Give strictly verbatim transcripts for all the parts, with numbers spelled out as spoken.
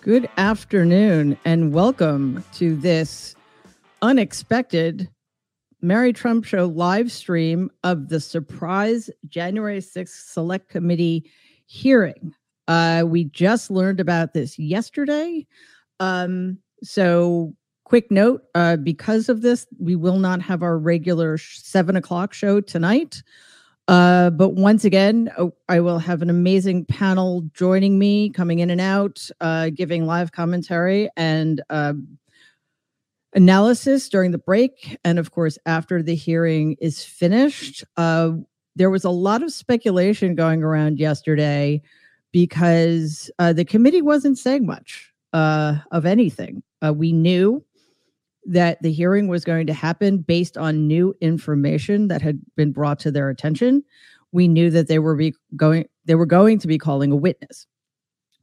Good afternoon and welcome to this unexpected Mary Trump Show live stream of the surprise January sixth Select Committee hearing. Uh, we just learned about this yesterday. Um, so quick note, uh, because of this, we will not have our regular seven o'clock show tonight. Uh, but once again, I will have an amazing panel joining me, coming in and out, uh, giving live commentary and uh, analysis during the break. And of course, after the hearing is finished, uh, there was a lot of speculation going around yesterday because uh, the committee wasn't saying much uh, of anything. Uh, we knew that the hearing was going to happen based on new information that had been brought to their attention. We knew that they were be going they were going to be calling a witness.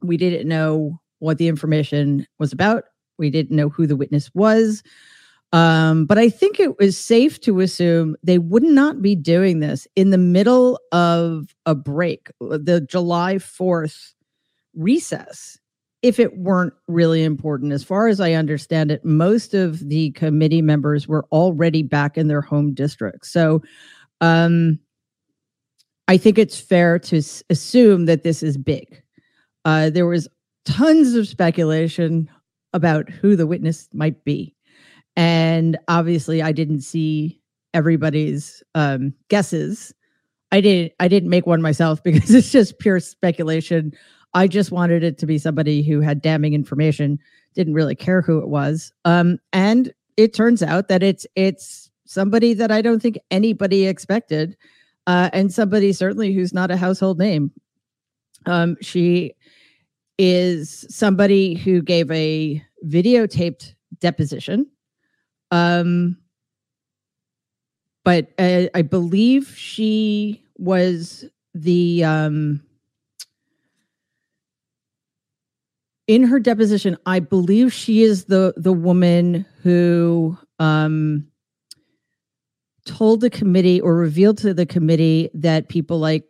We didn't know what the information was about. We didn't know who the witness was. Um, but I think it was safe to assume they would not be doing this in the middle of a break, the July fourth recess, if it weren't really important. As far as I understand it, most of the committee members were already back in their home districts. So um, I think it's fair to s- assume that this is big. Uh, there was tons of speculation about who the witness might be. And obviously I didn't see everybody's um, guesses. I didn't, I didn't make one myself because it's just pure speculation. I just wanted it to be somebody who had damning information, didn't really care who it was. Um, and it turns out that it's it's somebody that I don't think anybody expected, uh, and somebody certainly who's not a household name. Um, she is somebody who gave a videotaped deposition, um, but I, I believe she was the... Um, In her deposition, I believe she is the, the woman who um, told the committee or revealed to the committee that people like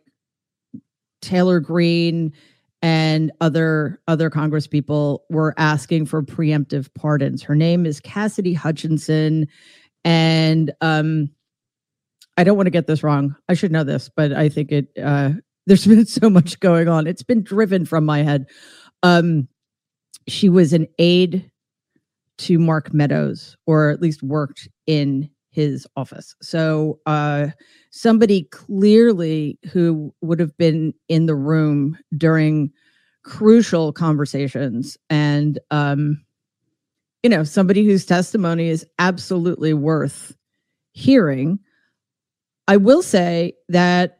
Taylor Greene and other other congresspeople were asking for preemptive pardons. Her name is Cassidy Hutchinson, and um, I don't want to get this wrong. I should know this, but I think it. Uh, there's been so much going on; it's been driven from my head. Um, She was an aide to Mark Meadows, or at least worked in his office. So uh, somebody clearly who would have been in the room during crucial conversations and, um, you know, somebody whose testimony is absolutely worth hearing. I will say that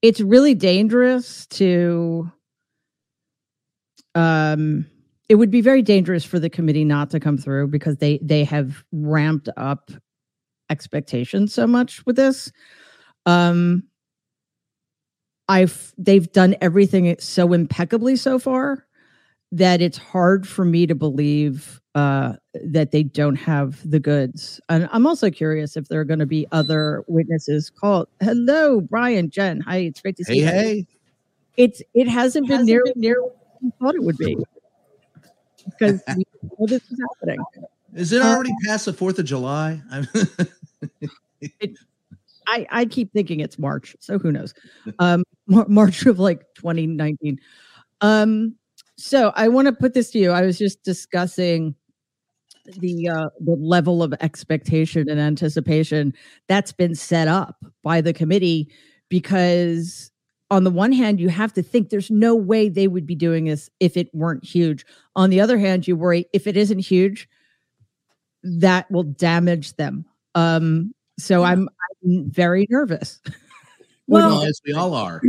it's really dangerous to... Um, it would be very dangerous for the committee not to come through because they they have ramped up expectations so much with this. Um, I've they've done everything so impeccably so far that it's hard for me to believe uh, that they don't have the goods. And I'm also curious if there are going to be other witnesses called. Hello, Brian, Jen. Hi, it's great to see hey, you. Hey, it's it hasn't it been hasn't near been near. Thought it would be because we know this is happening. Is it already uh, past the Fourth of July? it, I I keep thinking it's March, so who knows? Um, March of like twenty nineteen. Um, so I want to put this to you. I was just discussing the uh, the level of expectation and anticipation that's been set up by the committee because. On the one hand, you have to think there's no way they would be doing this if it weren't huge. On the other hand, you worry if it isn't huge, that will damage them. Um, so yeah. I'm, I'm very nervous. Well, well, as we all are.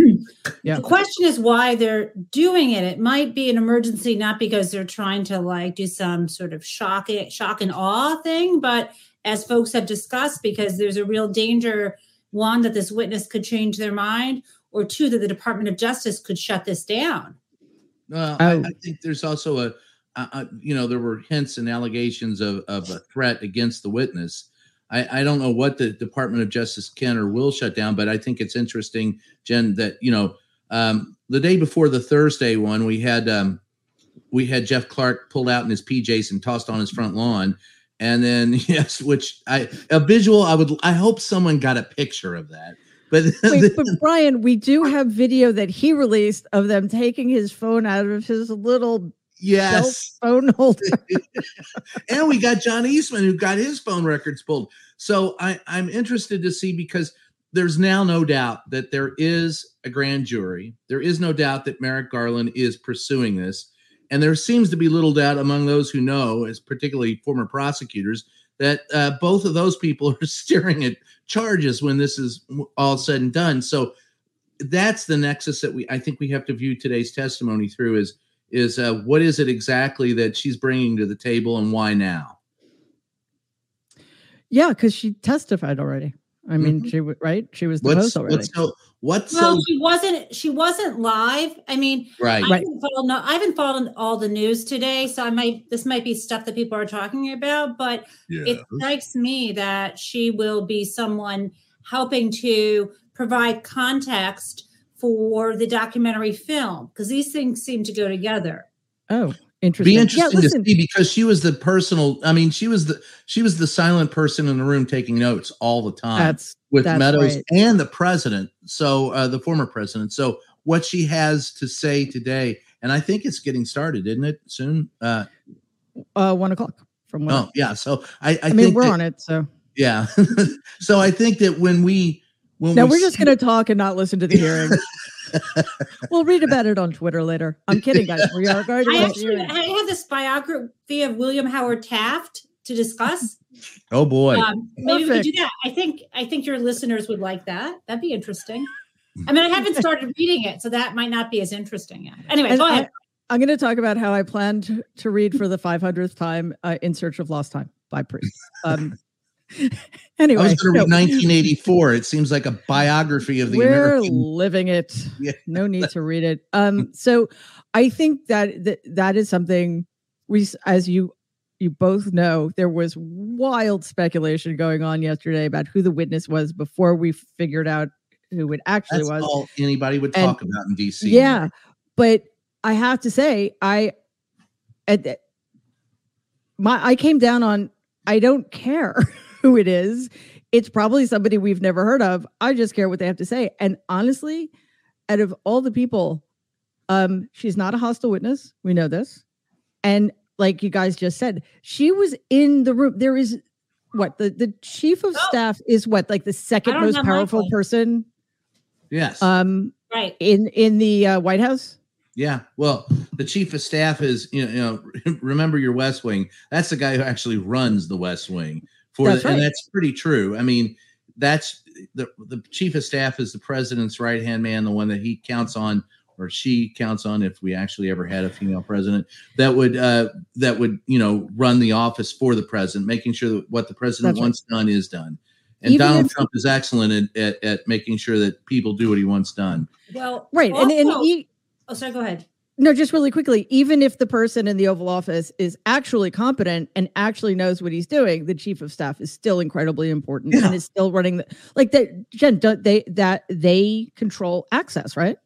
Yeah. The question is why they're doing it. It might be an emergency, not because they're trying to like do some sort of shock, shock and awe thing, but as folks have discussed, because there's a real danger, one, that this witness could change their mind, or two, that the Department of Justice could shut this down. Uh, oh. I, I think there's also a, a, a, you know, there were hints and allegations of, of a threat against the witness. I, I don't know what the Department of Justice can or will shut down, but I think it's interesting, Jen, that, you know, um, the day before the Thursday one, we had um, we had Jeff Clark pulled out in his P Js and tossed on his front lawn. And then, yes, which I a visual, I would I hope someone got a picture of that. But, Wait, then, but Brian, we do have video that he released of them taking his phone out of his little yes phone holder. And we got John Eastman, who got his phone records pulled. So I, I'm interested to see, because there's now no doubt that there is a grand jury. There is no doubt that Merrick Garland is pursuing this. And there seems to be little doubt among those who know, as particularly former prosecutors, that uh, both of those people are staring at charges when this is all said and done. So that's the nexus that we I think we have to view today's testimony through is, is uh, what is it exactly that she's bringing to the table and why now? Yeah, because she testified already. I mean, mm-hmm. she was right. She was the host already. What's so, what's well, so- she wasn't. She wasn't live. I mean, right. I, right. Haven't followed, I haven't followed all the news today, so I might. This might be stuff that people are talking about, but yeah. It strikes me that she will be someone helping to provide context for the documentary film, because these things seem to go together. Oh. Interesting. Be interesting yeah, to see, because she was the personal. I mean, she was the she was the silent person in the room taking notes all the time that's, with that's Meadows right. and the president. So uh, the former president. So what she has to say today, and I think it's getting started, isn't it? Soon, uh, uh, one o'clock from when? Oh yeah. So I, I, I mean, think we're that, on it. So yeah. So I think that when we when now we we're just going to talk and not listen to the hearing. We'll read about it on Twitter later. I'm kidding, guys. We are going I, actually, I have this biography of William Howard Taft to discuss. Oh boy! Um, maybe Perfect. We could do that. I think I think your listeners would like that. That'd be interesting. I mean, I haven't started reading it, so that might not be as interesting yet. Anyway, and go ahead. I, I'm going to talk about how I planned to read for the five hundredth time uh, "In Search of Lost Time" by Proust. Um, Anyway, I was going to read nineteen eighty-four. It seems like a biography of the We're American. We're living it. Yeah. No need to read it. Um, so I think that, that that is something we, as you you both know, there was wild speculation going on yesterday about who the witness was before we figured out who it actually That's was. That's all anybody would and, talk about in D C. Yeah, but I have to say, I at the, my I came down on I don't care. Who it is, it's probably somebody we've never heard of. I just care what they have to say. And honestly, out of all the people, um, she's not a hostile witness. We know this. And like you guys just said, she was in the room. There is what the, the chief of oh. staff is what, like the second most powerful person. Yes. Um, right. In, in the uh, White House. Yeah, well, the chief of staff is, you know, you know, remember your West Wing. That's the guy who actually runs the West Wing. For that's the, right. And that's pretty true. I mean, that's the, the chief of staff is the president's right hand man, the one that he counts on, or she counts on, if we actually ever had a female president that would uh, that would you know run the office for the president, making sure that what the president that's wants right. done is done. And Even Donald if- Trump is excellent at, at at making sure that people do what he wants done. Well, right, also- and and he. Oh, sorry. Go ahead. No, just really quickly, even if the person in the Oval Office is actually competent and actually knows what he's doing, the chief of staff is still incredibly important yeah. and is still running the like that. Jen, don't they that they control access, right?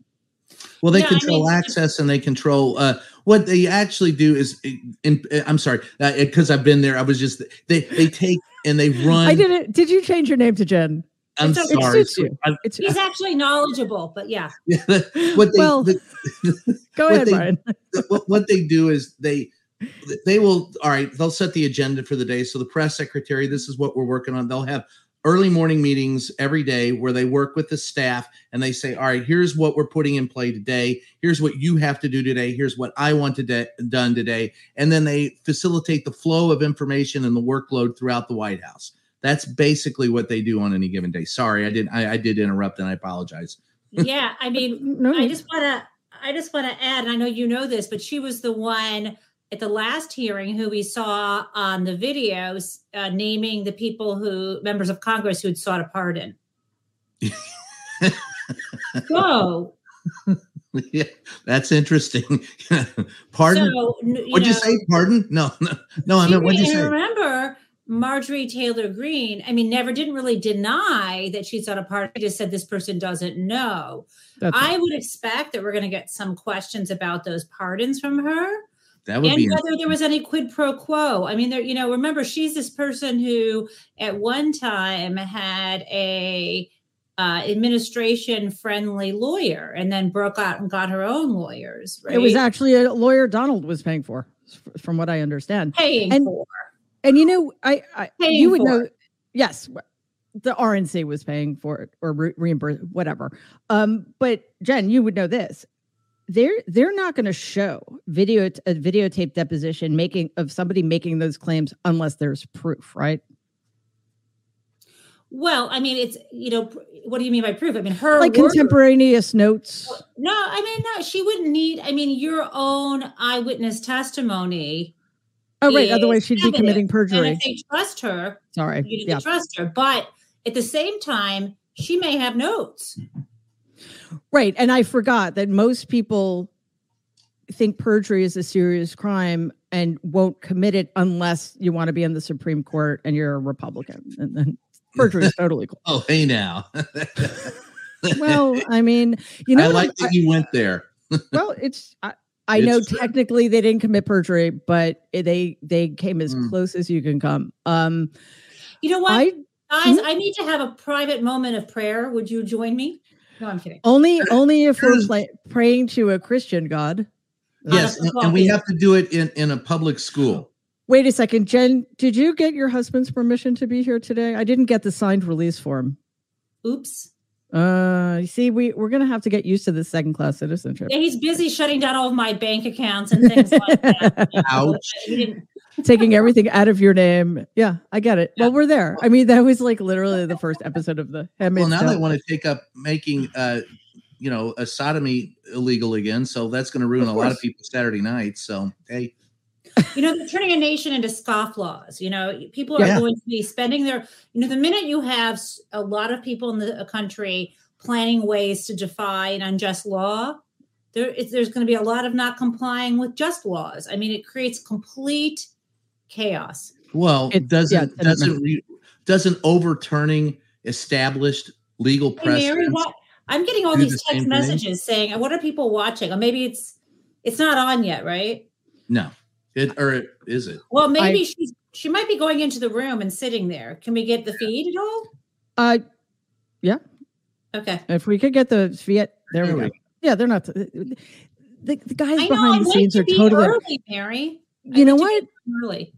Well, they yeah, control I mean, access and they control uh, what they actually do is. In, I'm sorry, because uh, I've been there. I was just they they take and they run. I didn't. Did you change your name to Jen? I'm so, sorry. It you. I, He's actually knowledgeable, but yeah. yeah what they, well, the, go what ahead, they, Brian. what, what they do is they they will, all right, they'll set the agenda for the day. So the press secretary, this is what we're working on. They'll have early morning meetings every day where they work with the staff and they say, all right, here's what we're putting in play today. Here's what you have to do today. Here's what I want to de- done today. And then they facilitate the flow of information and the workload throughout the White House. That's basically what they do on any given day. Sorry, I did I, I did interrupt and I apologize. Yeah, I mean, no. I just want to I just want to add, and I know you know this, but she was the one at the last hearing who we saw on the videos uh, naming the people who, members of Congress who had sought a pardon. Whoa. Yeah, that's interesting. Pardon? So, what'd know, you say? Pardon? No, no, no I mean, what'd you say? Remember Marjorie Taylor Greene, I mean, never didn't really deny that she's on a party, just said this person doesn't know. That's I right. would expect that we're going to get some questions about those pardons from her. That would and be whether there was any quid pro quo. I mean, there, you know, remember, she's this person who at one time had a uh, administration friendly lawyer and then broke out and got her own lawyers. Right? It was actually a lawyer Donald was paying for, from what I understand. Paying and, for. And, you know, I, I you would know. It. Yes. The R N C was paying for it or re- reimbursed, whatever. Um, but Jen, you would know this. They're they're not going to show video a videotape deposition making of somebody making those claims unless there's proof, right? Well, I mean, it's, you know, what do you mean by proof? I mean, her like work, contemporaneous notes. No, I mean, no, she wouldn't need. I mean, your own eyewitness testimony. Oh, right. Otherwise, she'd evidence. be committing perjury. And if they trust her, sorry, you didn't yeah. trust her. But at the same time, she may have notes. Right. And I forgot that most people think perjury is a serious crime and won't commit it unless you want to be in the Supreme Court and you're a Republican. And then perjury is totally cool. Oh, hey now. Well, I mean, you know. I like that I, you went there. Well, it's... I, I know it's technically they didn't commit perjury, but they they came as mm. close as you can come. Um, you know what, I, guys? Mm-hmm. I need to have a private moment of prayer. Would you join me? No, I'm kidding. Only only if we're play, praying to a Christian God. Yes, uh, and we have to do it in, in a public school. Wait a second, Jen. Did you get your husband's permission to be here today? I didn't get the signed release form. Oops. Uh, you see, we, we're going to have to get used to this second-class citizenship. Yeah, he's busy shutting down all of my bank accounts and things like that. Ouch. Taking everything out of your name. Yeah, I get it. Yeah. Well, we're there. I mean, that was like literally the first episode of the... Well, now they want to take up making, uh, you know, a sodomy illegal again, so that's going to ruin a lot of people's Saturday nights, so hey... You know, they're turning a nation into scofflaws. You know, people are yeah. going to be spending their, you know, the minute you have a lot of people in the country planning ways to defy an unjust law, there is, there's going to be a lot of not complying with just laws. I mean, it creates complete chaos. Well, it doesn't, yeah, doesn't, re, doesn't overturning established legal precedent. I'm getting all these text messages saying, what are people watching? Or maybe it's, it's not on yet, right? No. It, or is it? Well, maybe I, she's, she might be going into the room and sitting there. Can we get the feed at all? Uh, yeah. Okay. If we could get the feed, there we go. Yeah, they're not. The, the guys I behind know, the like scenes to are be totally. Early, Mary. You I know what? Early.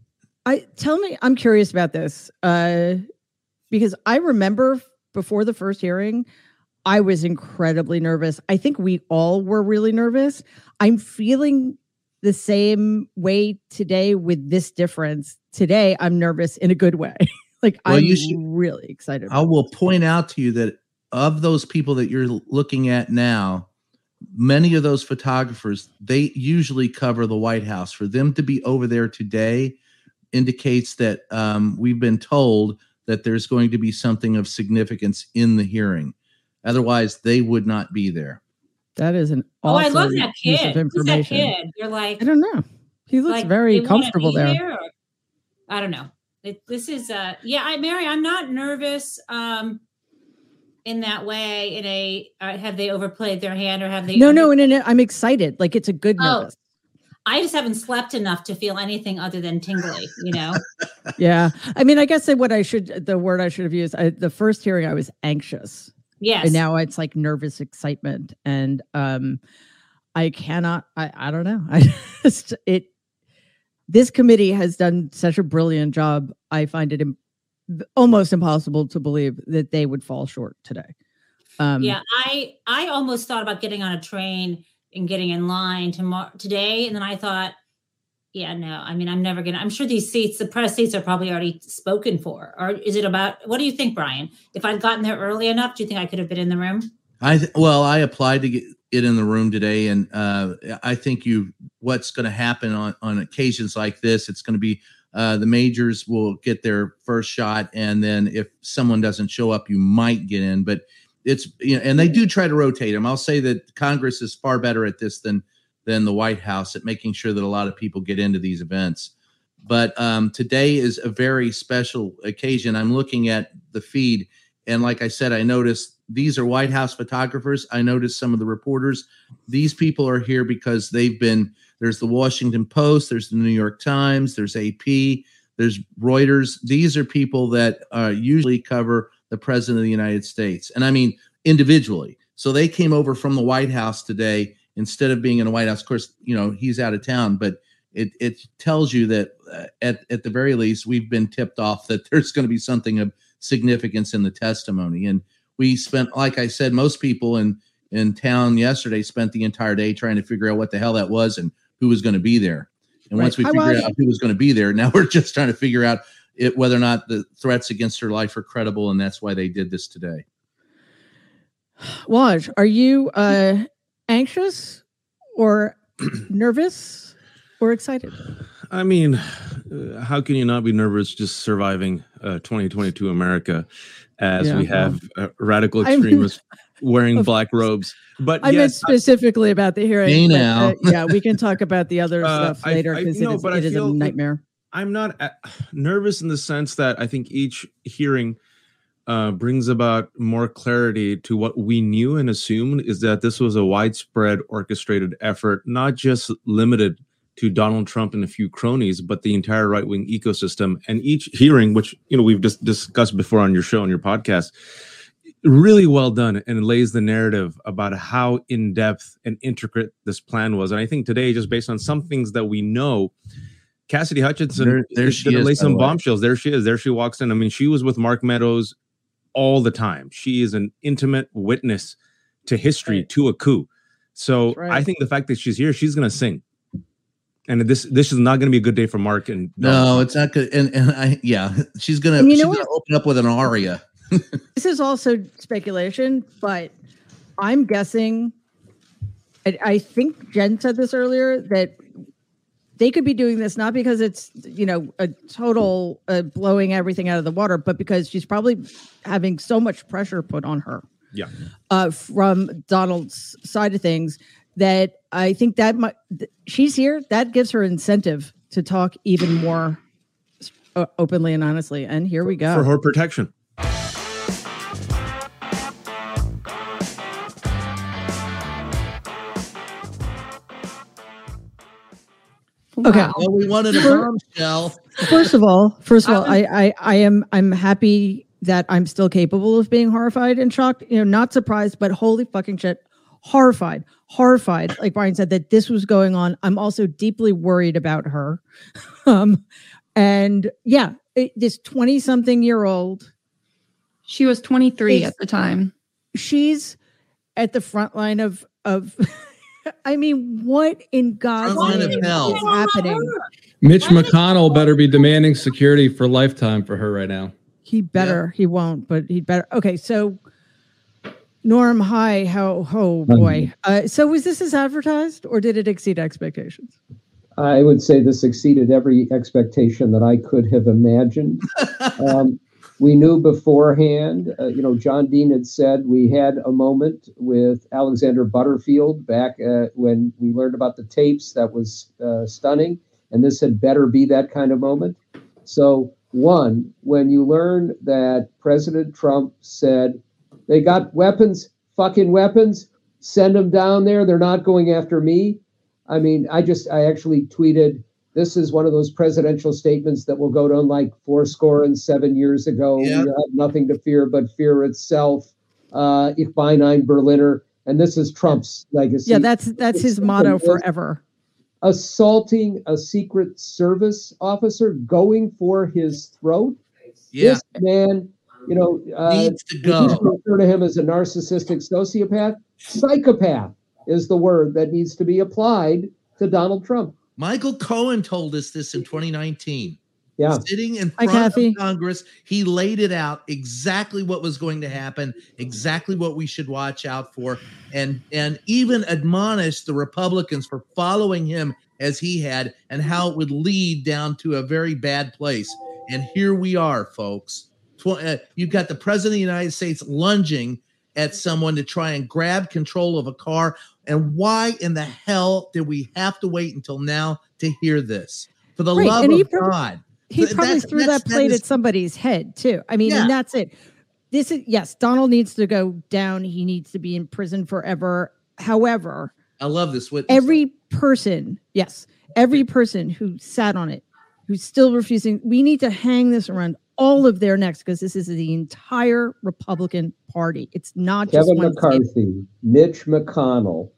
I tell me, I'm curious about this uh, because I remember before the first hearing, I was incredibly nervous. I think we all were really nervous. I'm feeling the same way today with this difference. Today, I'm nervous in a good way. Like, well, I'm you should, really excited. I will point out to you that of those people that you're looking at now, many of those photographers, they usually cover the White House. For them to be over there today indicates that um, we've been told that there's going to be something of significance in the hearing. Otherwise, they would not be there. That is an awesome. Oh, I love that kid. Who's that kid? You're like, I don't know. He looks like very comfortable there. there or, I don't know. It, this is uh yeah, I Mary, I'm not nervous um in that way. In a uh, have they overplayed their hand or have they No, under- no, and in it, I'm excited. Like it's a good oh, nervous. I just haven't slept enough to feel anything other than tingly, you know. Yeah. I mean, I guess what I should the word I should have used, I, the first hearing I was anxious. Yes. And now it's like nervous excitement. And um, I cannot, I, I don't know. I just, it, this committee has done such a brilliant job. I find it im- almost impossible to believe that they would fall short today. Um, yeah. I, I almost thought about getting on a train and getting in line tomorrow today. And then I thought, yeah, no, I mean, I'm never going to, I'm sure these seats, the press seats are probably already spoken for. Or is it about, what do you think, Brian? If I'd gotten there early enough, do you think I could have been in the room? I th- Well, I applied to get it in the room today. And uh, I think you, what's going to happen on, on occasions like this, it's going to be uh, the majors will get their first shot. And then if someone doesn't show up, you might get in. But it's, you know, and they do try to rotate them. I'll say that Congress is far better at this than than the White House at making sure that a lot of people get into these events. But um, today is a very special occasion. I'm looking at the feed, and like I said, I noticed these are White House photographers. I noticed some of the reporters. These people are here because they've been, there's the Washington Post, there's the New York Times, there's A P, there's Reuters. These are people that uh, usually cover the President of the United States, and I mean individually. So they came over from the White House today instead of being in the White House. Of course, you know, he's out of town, but It it tells you that uh, at, at the very least, we've been tipped off that there's going to be something of significance in the testimony. And we spent, like I said, most people in, in town yesterday spent the entire day trying to figure out what the hell that was and who was going to be there. And right. once we figured out who was going to be there, now we're just trying to figure out it, whether or not the threats against her life are credible. And that's why they did this today. Waj, are you uh, anxious or nervous? We're excited. I mean, uh, how can you not be nervous just surviving uh, twenty twenty-two America as yeah, we have uh, radical extremists I mean, wearing black robes? But I yes, meant specifically I, about the hearing. But, uh, yeah, we can talk about the other uh, stuff later because it, is, it is a nightmare. I'm not uh, nervous in the sense that I think each hearing uh, brings about more clarity to what we knew and assumed is that this was a widespread orchestrated effort, not just limited to Donald Trump and a few cronies, but the entire right-wing ecosystem. And each hearing, which you know we've just discussed before on your show, on your podcast, really well done and lays the narrative about how in-depth and intricate this plan was. And I think today, just based on some things that we know, Cassidy Hutchinson there, there is going to lay some bombshells. There she is. There she walks in. I mean, she was with Mark Meadows all the time. She is an intimate witness to history, right. to a coup. So right. I think the fact that she's here, she's going to sing. And this this is not going to be a good day for Mark. And no, no it's not good. And and I yeah, she's gonna, she's gonna open up with an aria. This is also speculation, but I'm guessing. I, I think Jen said this earlier that they could be doing this not because it's you know a total uh, blowing everything out of the water, but because she's probably having so much pressure put on her. Yeah, uh, from Donald's side of things. That I think that my, she's here. That gives her incentive to talk even more openly and honestly. And here we go. For her protection. Okay. Wow. Well, we wanted a bombshell. First of all, first of all, I, I, I am I'm happy that I'm still capable of being horrified and shocked. You know, not surprised, but holy fucking shit. Horrified, horrified, like Brian said, that this was going on. I'm also deeply worried about her. um, and yeah, it, this twenty-something-year-old. She was twenty-three at the time. She's at the front line of, of I mean, what in God's name is happening? Mitch McConnell better be demanding security for lifetime for her right now. He better. Yeah. He won't, but he better. Okay, so... Norm, hi, how, oh boy. Uh, so was this as advertised or did it exceed expectations? I would say this exceeded every expectation that I could have imagined. um, we knew beforehand, uh, you know, John Dean had said we had a moment with Alexander Butterfield back uh, when we learned about the tapes. That was uh, stunning. And this had better be that kind of moment. So one, when you learn that President Trump said, they got weapons, fucking weapons. Send them down there. They're not going after me. I mean, I just, I actually tweeted, this is one of those presidential statements that will go down like four score and seven years ago. Yep. We have nothing to fear but fear itself. Uh, ich bin ein Berliner. And this is Trump's legacy. Yeah, that's that's it's his motto forever. Assaulting a Secret Service officer, going for his throat. Yeah. This man... You know, uh, to go. We refer to him as a narcissistic sociopath. Psychopath is the word that needs to be applied to Donald Trump. Michael Cohen told us this in twenty nineteen. Yeah. Sitting in front Hi, Kathy. of Congress, he laid it out exactly what was going to happen, exactly what we should watch out for, and, and even admonished the Republicans for following him as he had and how it would lead down to a very bad place. And here we are, folks. You've got the President of the United States lunging at someone to try and grab control of a car. And why in the hell did we have to wait until now to hear this? For the right. love and of he probably, God. He so probably threw that plate that is, at somebody's head, too. I mean, yeah. and that's it. This is, yes, Donald needs to go down. He needs to be in prison forever. However, I love this witness. Every person, yes, every person who sat on it, who's still refusing, we need to hang this around all of their necks because this is the entire Republican Party. It's not Kevin just one McCarthy, state. Mitch McConnell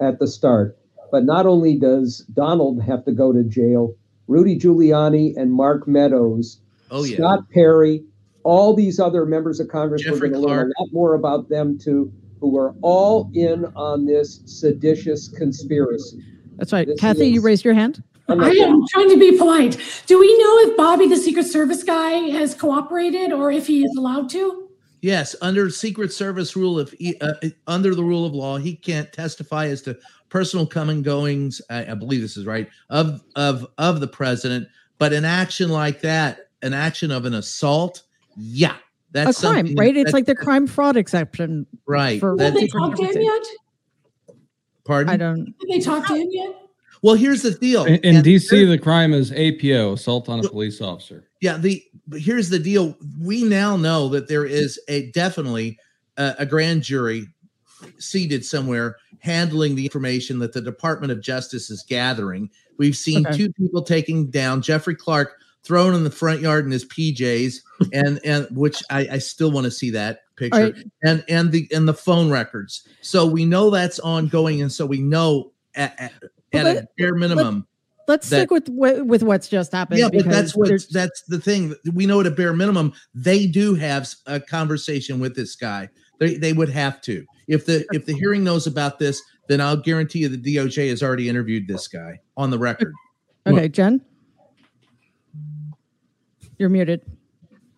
at the start. But not only does Donald have to go to jail, Rudy Giuliani and Mark Meadows, oh, yeah. Scott Perry, all these other members of Congress, Jeffrey we're going to learn a lot more about them, too, who are all in on this seditious conspiracy. That's right. This Kathy, is, you raised your hand. I am trying to be polite. Do we know if Bobby, the Secret Service guy, has cooperated or if he is allowed to? Yes. Under Secret Service rule, of, uh, under the rule of law, he can't testify as to personal coming goings, I, I believe this is right, of, of, of the president. But an action like that, an action of an assault, yeah, that's a crime, right? It's like the crime fraud exception, right? For Have they talked to him yet? Pardon? I don't. Have they talked to him yet? Well, here's the deal. In, in D C, the crime is A P O, assault on a police officer. Yeah, the but here's the deal. We now know that there is a definitely uh, a grand jury seated somewhere handling the information that the Department of Justice is gathering. We've seen okay. two people taken down, Jeffrey Clark. Thrown in the front yard in his P Js, and and which I, I still want to see that picture, right. and and the and the phone records. So we know that's ongoing, and so we know at, at, at let, a bare minimum. Let, let's that, stick with with what's just happened. Yeah, but that's what that's the thing. We know at a bare minimum they do have a conversation with this guy. They they would have to if the if the hearing knows about this, then I'll guarantee you the D O J has already interviewed this guy on the record. Okay, Jen. You're muted.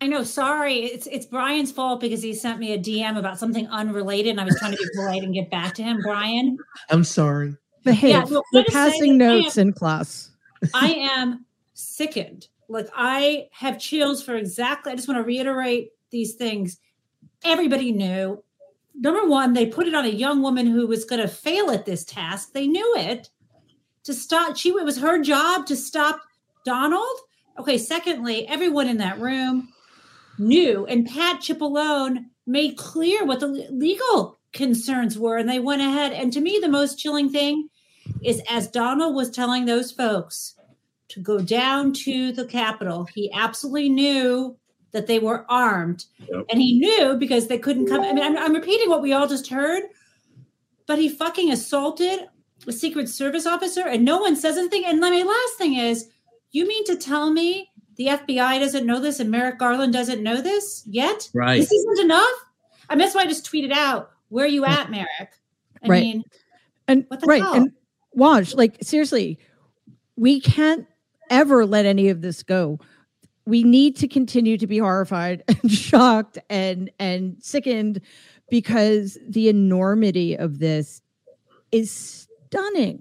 I know. Sorry. It's it's Brian's fault because he sent me a D M about something unrelated. And I was trying to be polite and get back to him, Brian. I'm sorry. Behave. Yeah, well, We're passing notes am, in class. I am sickened. Like I have chills for exactly. I just want to reiterate these things. Everybody knew. Number one, they put it on a young woman who was going to fail at this task. They knew it. To stop. She, it was her job to stop Donald. Okay, secondly, everyone in that room knew, and Pat Cipollone made clear what the legal concerns were, and they went ahead. And to me, the most chilling thing is as Donald was telling those folks to go down to the Capitol, he absolutely knew that they were armed, yep. and he knew because they couldn't come. I mean, I'm, I'm repeating what we all just heard, but he fucking assaulted a Secret Service officer, and no one says anything. And let me, last thing is, you mean to tell me the F B I doesn't know this and Merrick Garland doesn't know this yet? Right. This isn't enough? I mean, that's why I just tweeted out, where are you at, Merrick? I right. mean, and, what the right. hell? And Waj, like, seriously, we can't ever let any of this go. We need to continue to be horrified and shocked and, and sickened because the enormity of this is stunning.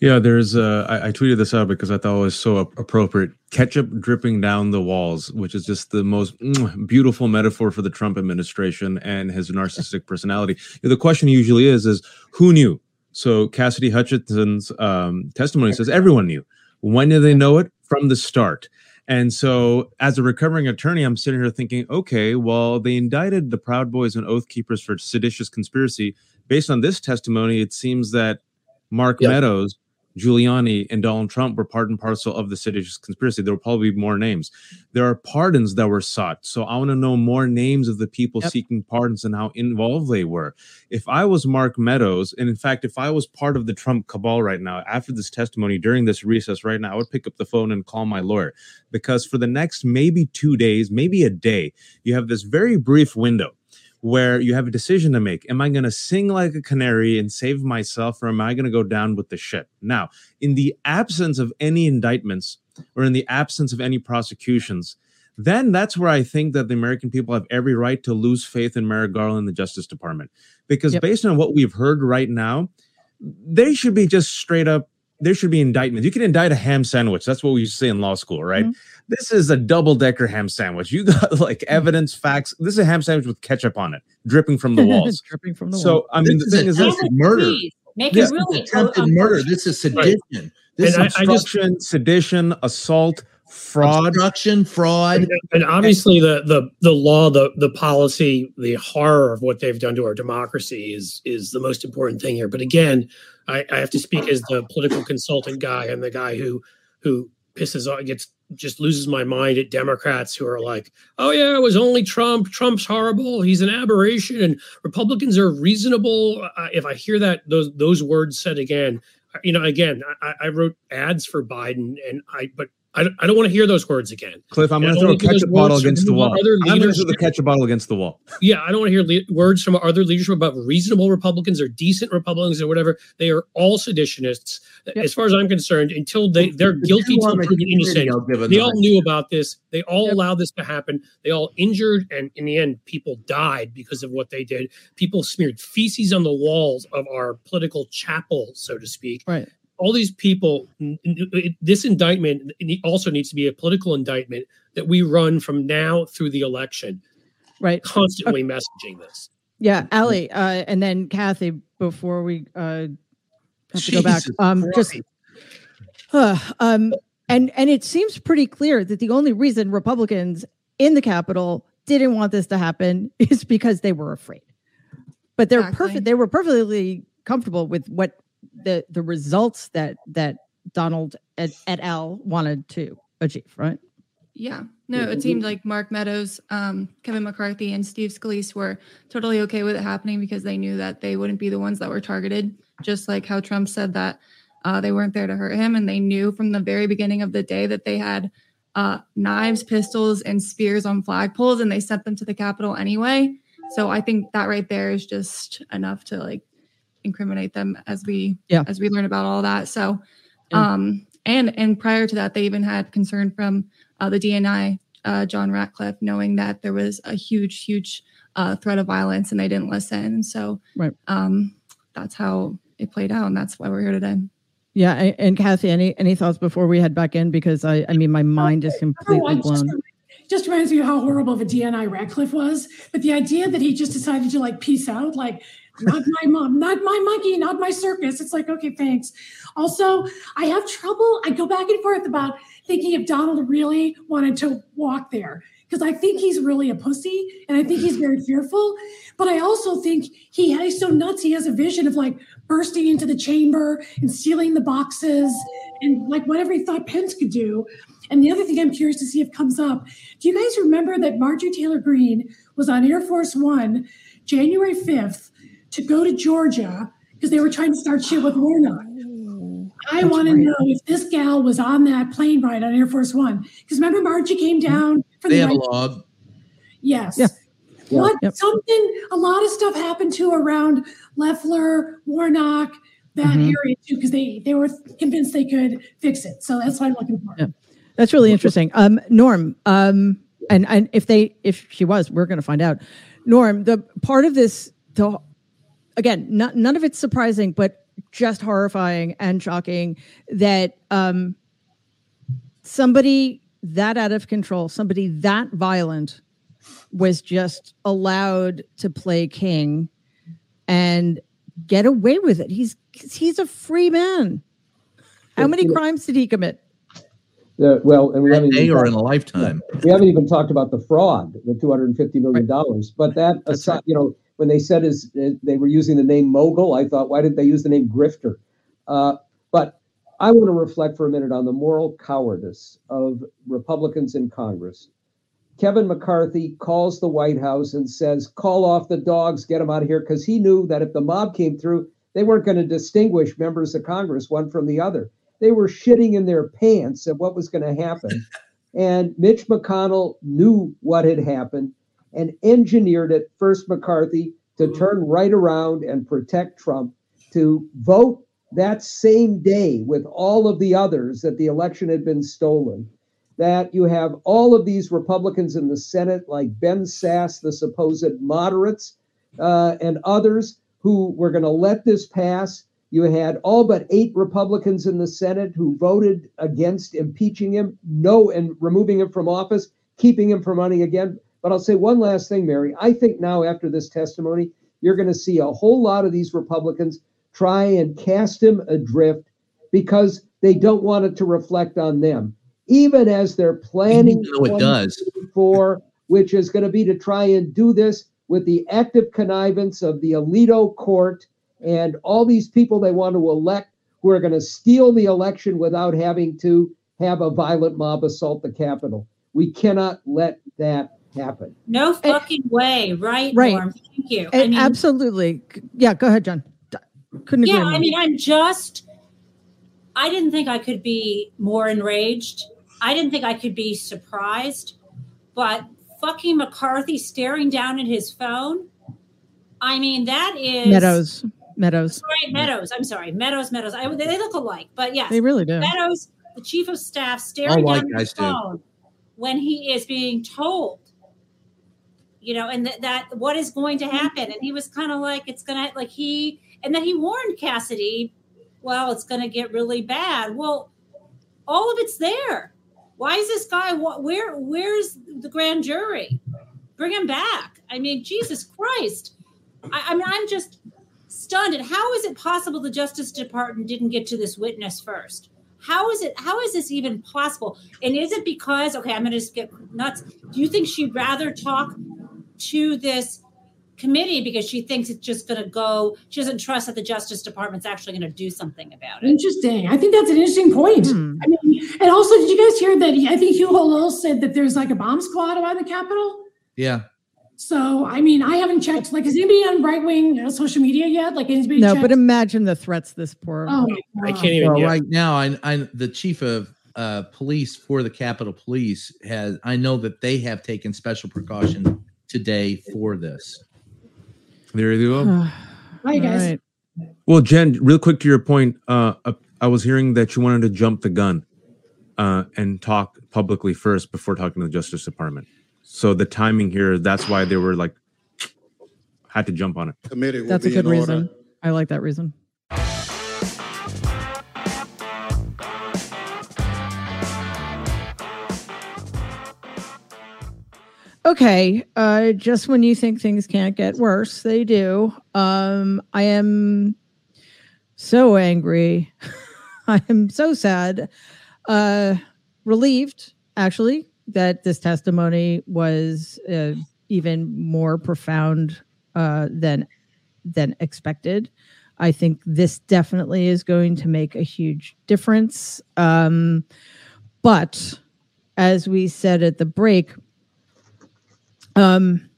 Yeah, there's. Uh, I, I tweeted this out because I thought it was so appropriate. Ketchup dripping down the walls, which is just the most mm, beautiful metaphor for the Trump administration and his narcissistic personality. The question usually is, is who knew? So Cassidy Hutchinson's um, testimony says everyone knew. When did they know it? From the start. And so as a recovering attorney, I'm sitting here thinking, okay, well, they indicted the Proud Boys and Oath Keepers for seditious conspiracy. Based on this testimony, it seems that Mark yep. Meadows, Giuliani and Donald Trump were part and parcel of the seditious conspiracy. There will probably be more names. There are pardons that were sought. So I want to know more names of the people yep. seeking pardons and how involved they were. If I was Mark Meadows, and in fact, if I was part of the Trump cabal right now, after this testimony, during this recess right now, I would pick up the phone and call my lawyer. Because for the next maybe two days, maybe a day, you have this very brief window where you have a decision to make. Am I going to sing like a canary and save myself, or am I going to go down with the ship? Now, in the absence of any indictments or in the absence of any prosecutions, then that's where I think that the American people have every right to lose faith in Merrick Garland and the Justice Department. Because yep. based on what we've heard right now, they should be just straight up, there should be indictments. You can indict a ham sandwich. That's what we used to say in law school, right? Mm-hmm. This is a double-decker ham sandwich. You got like evidence, facts. This is a ham sandwich with ketchup on it, dripping from the walls. dripping from the so, walls. I mean, this the thing is, is this murder. Make this it really is attempted um, murder. This is sedition. Right. This and is I, obstruction, I just, sedition, assault, fraud, obstruction, fraud. And, and obviously, the the the law, the the policy, the horror of what they've done to our democracy is is the most important thing here. But again, I, I have to speak as the political consultant guy and the guy who who pisses off, gets just loses my mind at Democrats who are like, oh yeah, it was only Trump. Trump's horrible. He's an aberration, and Republicans are reasonable. Uh, if I hear that those those words said again, you know, again, I, I wrote ads for Biden, and I but I, I don't want to hear those words again. Cliff, I'm going to throw a ketchup bottle against the wall. I'm going to throw the ketchup bottle against the wall. Yeah, I don't want to hear le- words from other leadership about reasonable Republicans or decent Republicans or whatever. They are all seditionists. Yep. As far as I'm concerned, until they, they're guilty until proven innocent. They all knew about this. They all yep. allowed this to happen. They all injured, and in the end, people died because of what they did. People smeared feces on the walls of our political chapel, so to speak. Right. All these people, this indictment also needs to be a political indictment that we run from now through the election. Right. Constantly okay. messaging this. Yeah. Allie, uh, and then Kathy, before we uh, have to Jesus go back. Um, just, uh, um, and, and it seems pretty clear that the only reason Republicans in the Capitol didn't want this to happen is because they were afraid. But they're exactly. perfect. They were perfectly comfortable with what the the results that that Donald et, et al. Wanted to achieve, right? Yeah. No, it seemed like Mark Meadows, um, Kevin McCarthy, and Steve Scalise were totally okay with it happening because they knew that they wouldn't be the ones that were targeted, just like how Trump said that uh, they weren't there to hurt him. And they knew from the very beginning of the day that they had uh, knives, pistols, and spears on flagpoles, and they sent them to the Capitol anyway. So I think that right there is just enough to, like, incriminate them as we yeah. as we learn about all that. So um and and prior to that, they even had concern from uh, the D N I, uh, John Ratcliffe, knowing that there was a huge huge uh, threat of violence, and they didn't listen. So right. um that's how it played out, and that's why we're here today. Yeah. And, and Kathy, any any thoughts before we head back in, because I I mean my mind is completely blown. Just reminds me how horrible of a D N I Ratcliffe was. But the idea that he just decided to, like, peace out, like, not my mom, not my monkey, not my circus. It's like, okay, thanks. Also, I have trouble. I go back and forth about thinking if Donald really wanted to walk there, because I think he's really a pussy, and I think he's very fearful. But I also think he he's so nuts. He has a vision of, like, bursting into the chamber and stealing the boxes and, like, whatever he thought Pence could do. And the other thing I'm curious to see if comes up, do you guys remember that Marjorie Taylor Greene was on Air Force One January fifth to go to Georgia because they were trying to start shit with Warnock? I want to know if this gal was on that plane ride on Air Force One. Because remember, Marjorie came down from they the had a log. Yes. Yeah. What yep. something a lot of stuff happened to around Loeffler, Warnock, that mm-hmm. area too, because they, they were convinced they could fix it. So that's what I'm looking for. Yeah. That's really interesting. Um, Norm, um, and, and if they, if she was, we're going to find out. Norm, the part of this, the, again, not, none of it's surprising, but just horrifying and shocking that um, somebody that out of control, somebody that violent was just allowed to play king and get away with it. He's he's a free man. How many crimes did he commit? Uh, well, and we haven't even talked, or in a lifetime. We haven't even talked about the fraud, the two hundred fifty million dollars. Right. But that aside, right. you know, when they said is uh, they were using the name mogul, I thought, why didn't they use the name grifter? Uh, but I want to reflect for a minute on the moral cowardice of Republicans in Congress. Kevin McCarthy calls the White House and says, call off the dogs, get them out of here, because he knew that if the mob came through, they weren't going to distinguish members of Congress one from the other. They were shitting in their pants at what was going to happen. And Mitch McConnell knew what had happened and engineered it, first McCarthy, to turn right around and protect Trump, to vote that same day with all of the others that the election had been stolen, that you have all of these Republicans in the Senate, like Ben Sasse, the supposed moderates, uh, and others who were going to let this pass. You had all but eight Republicans in the Senate who voted against impeaching him, no, and removing him from office, keeping him from running again. But I'll say one last thing, Mary. I think now after this testimony, you're going to see a whole lot of these Republicans try and cast him adrift because they don't want it to reflect on them, even as they're planning for, which is going to be to try and do this with the active connivance of the Alito court and all these people they want to elect who are going to steal the election without having to have a violent mob assault the Capitol. We cannot let that happen. No fucking and, way. Right, right, Norm? Thank you. And I mean, absolutely. Yeah, go ahead, John. Couldn't agree yeah, more. I mean, I'm just, I didn't think I could be more enraged. I didn't think I could be surprised. But fucking McCarthy staring down at his phone, I mean, that is... Meadows. Meadows. Sorry, Meadows. I'm sorry. Meadows, Meadows. I, they look alike, but yes. They really do. Meadows, the chief of staff, staring down at his phone do. when he is being told, you know, and th- that what is going to happen. And he was kind of like, it's going to, like he, and then he warned Cassidy, well, it's going to get really bad. Well, all of it's there. Why is this guy, where, where's the grand jury? Bring him back. I mean, Jesus Christ. I, I mean, I'm just stunned. And how is it possible the Justice Department didn't get to this witness first? How is it? How is this even possible? And is it because, okay, I'm going to just get nuts. Do you think she'd rather talk to this committee because she thinks it's just going to go, she doesn't trust that the Justice Department's actually going to do something about it? Interesting. I think that's an interesting point. Hmm. I mean, and also, did you guys hear that? He, I think Hugh O'Lil said that there's like a bomb squad by the Capitol. Yeah. So, I mean, I haven't checked. Like, is anybody on right wing uh, social media yet? Like, anybody? No, checked? But imagine the threats this poor. Oh, I can't even. Well, right now, I, I, the chief of uh, police for the Capitol Police has. I know that they have taken special precaution today for this. There you go. Hi guys. Right. Well, Jen, real quick to your point, uh, I was hearing that you wanted to jump the gun uh, and talk publicly first before talking to the Justice Department. So the timing here, that's why they were like, had to jump on it. Committee will that's be a good in reason. Order. I like that reason. Okay. Uh, just when you think things can't get worse, they do. Um, I am so angry. I am so sad. Uh, relieved, actually, that this testimony was uh, even more profound uh, than than expected. I think this definitely is going to make a huge difference. Um, but as we said at the break, um,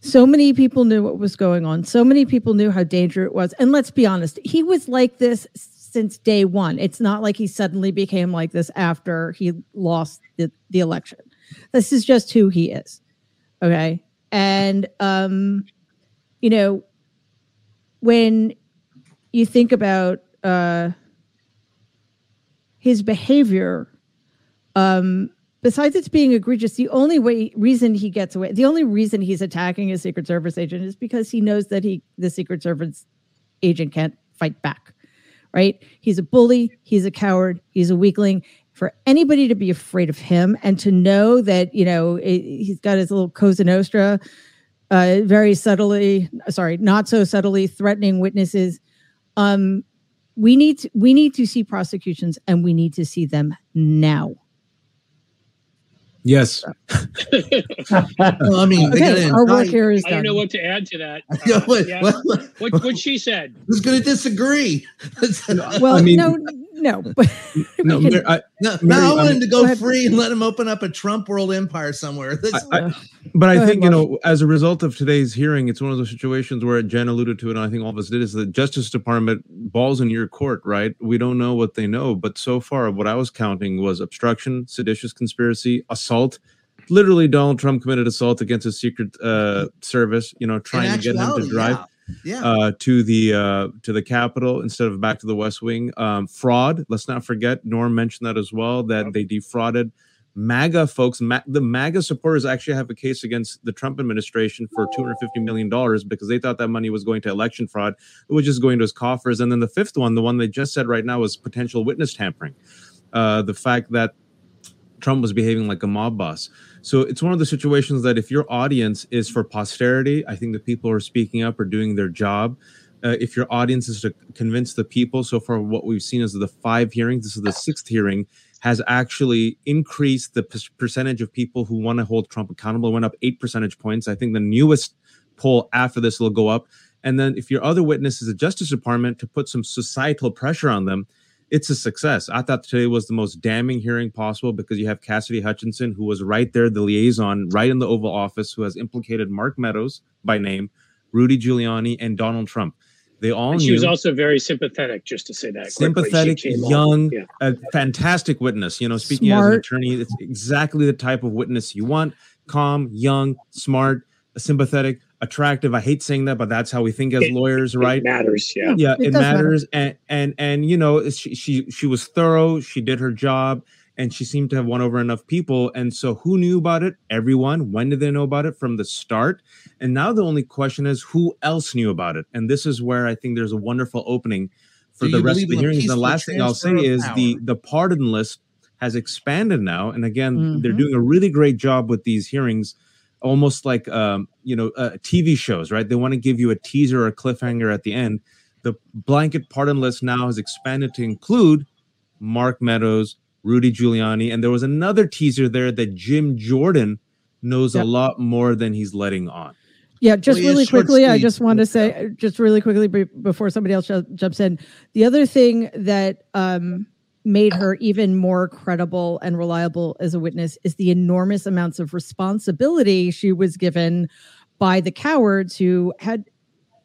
so many people knew what was going on. So many people knew how dangerous it was. And let's be honest, he was like this since day one. It's not like he suddenly became like this after he lost the, the election. This is just who he is. Okay. And, um, you know, when you think about uh, his behavior, um, besides it's being egregious, the only way reason he gets away, the only reason he's attacking a Secret Service agent is because he knows that he, the Secret Service agent can't fight back. Right? He's a bully. He's a coward. He's a weakling. For anybody to be afraid of him and to know that, you know, he's got his little Cosa Nostra, uh, very subtly, sorry, not so subtly threatening witnesses. Um, we need to, we need to see prosecutions, and we need to see them now. Yes. well, I mean, okay, our work here is I done. Don't know what to add to that. Uh, yeah, what, yeah. What, what, what, what she said. Who's going to disagree? well, I mean, no, no. no, Mary, I, no Mary, now I want him to go, go free and let him open up a Trump world empire somewhere. I, I, but I go think, ahead, you know, as a result of today's hearing, it's one of those situations where Jen alluded to it, and I think all of us did, is the Justice Department balls in your court, right? We don't know what they know. But so far, what I was counting was obstruction, seditious conspiracy, assault. Assault. Literally, Donald Trump committed assault against his Secret uh, Service. You know, trying to get him to drive yeah. Yeah. Uh, to the uh, to the Capitol instead of back to the West Wing. Um, fraud. Let's not forget. Norm mentioned that as well. That okay. they defrauded MAGA folks. Ma- the MAGA supporters actually have a case against the Trump administration for two hundred fifty million dollars because they thought that money was going to election fraud, which is going to his coffers. And then the fifth one, the one they just said right now, was potential witness tampering. Uh, the fact that Trump was behaving like a mob boss. So it's one of the situations that if your audience is for posterity, I think the people who are speaking up are doing their job. uh, if your audience is to convince the people. So far, what we've seen is the five hearings, this is the sixth hearing, has actually increased the percentage of people who want to hold Trump accountable. It went up eight percentage points. I think the newest poll after this will go up. And then if your other witness is the Justice Department to put some societal pressure on them, it's a success. I thought today was the most damning hearing possible because you have Cassidy Hutchinson, who was right there, the liaison, right in the Oval Office, who has implicated Mark Meadows by name, Rudy Giuliani, and Donald Trump. They all and knew. She was also very sympathetic, just to say that. Sympathetic, young, yeah. a fantastic witness. You know, speaking smart. As an attorney, it's exactly the type of witness you want. Calm, young, smart, sympathetic, attractive. I hate saying that, but that's how we think as it, lawyers, right? It matters, yeah. Yeah, it, it matters. Matter. And, and, and you know, she, she, she was thorough. She did her job, and she seemed to have won over enough people. And so who knew about it? Everyone. When did they know about it? From the start. And now the only question is who else knew about it? And this is where I think there's a wonderful opening for the rest of the hearings. The last thing I'll say is the, the pardon list has expanded now. And again, mm-hmm. they're doing a really great job with these hearings. Almost like, um, you know, uh, T V shows, right? They want to give you a teaser or a cliffhanger at the end. The blanket pardon list now has expanded to include Mark Meadows, Rudy Giuliani. And there was another teaser there that Jim Jordan knows yep. a lot more than he's letting on. Yeah, just well, really quickly, I just want to say, just really quickly b- before somebody else j- jumps in, the other thing that um, made her even more credible and reliable as a witness is the enormous amounts of responsibility she was given by the cowards who had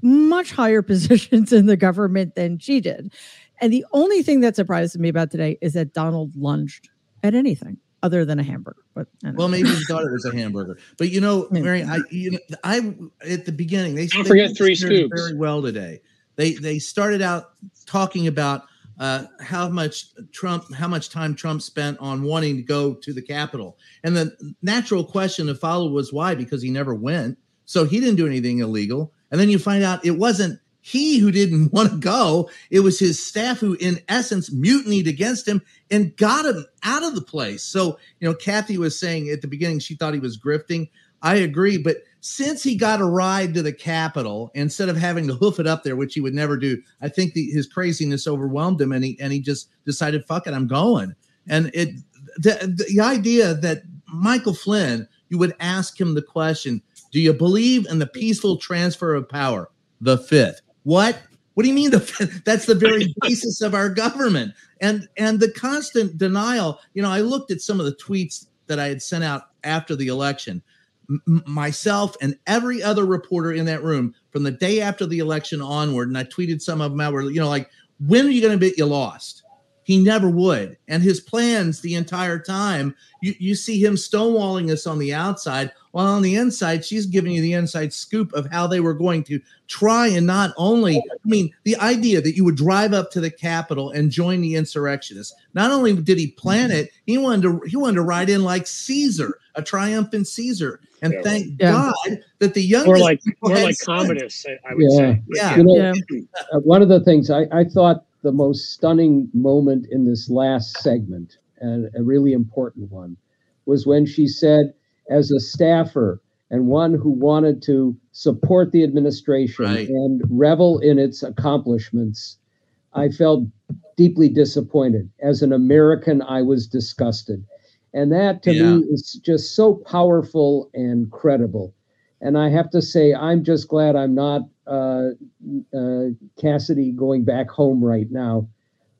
much higher positions in the government than she did. And the only thing that surprised me about today is that Donald lunged at anything other than a hamburger. But well, maybe he thought it was a hamburger. But you know, Mary, I, you know, I at the beginning they don't forget three scoops very well today. They they started out talking about uh, how much Trump, how much time Trump spent on wanting to go to the Capitol, and the natural question to follow was why? Because he never went, so he didn't do anything illegal. And then you find out it wasn't he who didn't want to go. It was his staff who, in essence, mutinied against him and got him out of the place. So, you know, Kathy was saying at the beginning she thought he was grifting. I agree. But since he got a ride to the Capitol instead of having to hoof it up there, which he would never do, I think the, his craziness overwhelmed him and he, and he just decided, fuck it, I'm going. And it the, the idea that Michael Flynn, you would ask him the question, do you believe in the peaceful transfer of power? The fifth. What? What do you mean? The, that's the very basis of our government. And and the constant denial. You know, I looked at some of the tweets that I had sent out after the election. M- myself and every other reporter in that room from the day after the election onward, and I tweeted some of them out where, you know, like, when are you going to bet you lost? He never would. And his plans the entire time, you, you see him stonewalling us on the outside, while on the inside, she's giving you the inside scoop of how they were going to try and not only, I mean, the idea that you would drive up to the Capitol and join the insurrectionists. Not only did he plan it, he wanted to, he wanted to ride in like Caesar, a triumphant Caesar. And yeah. thank yeah. God that the youngest Or like, people more like communists, I would yeah. say. Yeah. You know, yeah. One of the things I, I thought, the most stunning moment in this last segment, and a really important one, was when she said, as a staffer and one who wanted to support the administration right. and revel in its accomplishments, I felt deeply disappointed. As an American, I was disgusted. And that to yeah. me is just so powerful and credible. And I have to say, I'm just glad I'm not uh, uh, Cassidy going back home right now.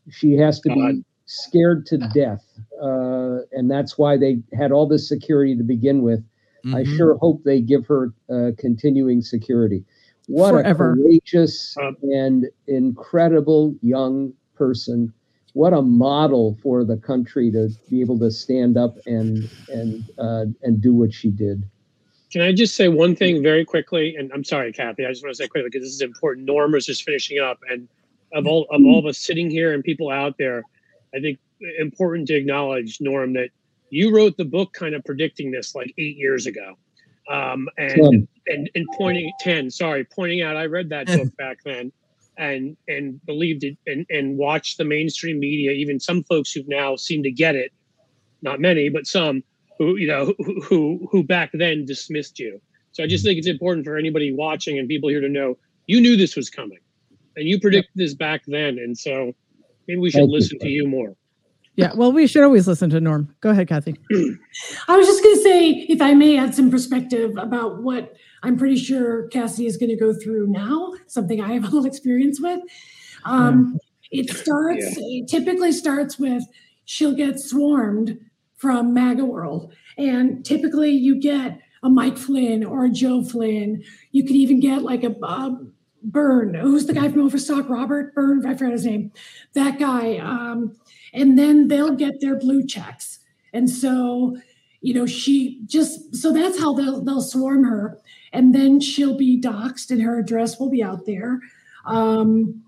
She has to God. be scared to death. Uh, and that's why they had all this security to begin with. Mm-hmm. I sure hope they give her uh, continuing security. What Forever. a courageous um, and incredible young person. What a model for the country to be able to stand up and and uh, and do what she did. Can I just say one thing very quickly? And I'm sorry, Kathy, I just want to say quickly because this is important. Norm is just finishing up. And of all of all of us sitting here and people out there, I think important to acknowledge, Norm, that you wrote the book kind of predicting this like eight years ago. Um, and, and and pointing ten, sorry, pointing out I read that book back then and and believed it and, and watched the mainstream media, even some folks who now seem to get it, not many, but some. Who you know who, who who back then dismissed you. So I just think it's important for anybody watching and people here to know you knew this was coming. And you predicted this back then, and so maybe we should Thank listen you. to you more. Yeah, well, we should always listen to Norm. Go ahead, Kathy. I was just going to say, if I may add some perspective about what I'm pretty sure Cassidy is going to go through now, something I have a little experience with. Um, yeah. It starts, yeah. it typically starts with she'll get swarmed from MAGA world. And typically you get a Mike Flynn or a Joe Flynn. You could even get like a Bob Byrne. Who's the guy from Overstock? Robert Byrne, I forgot his name. That guy. Um, and then they'll get their blue checks. And so, you know, she just, so that's how they'll, they'll swarm her. And then she'll be doxxed and her address will be out there. Um,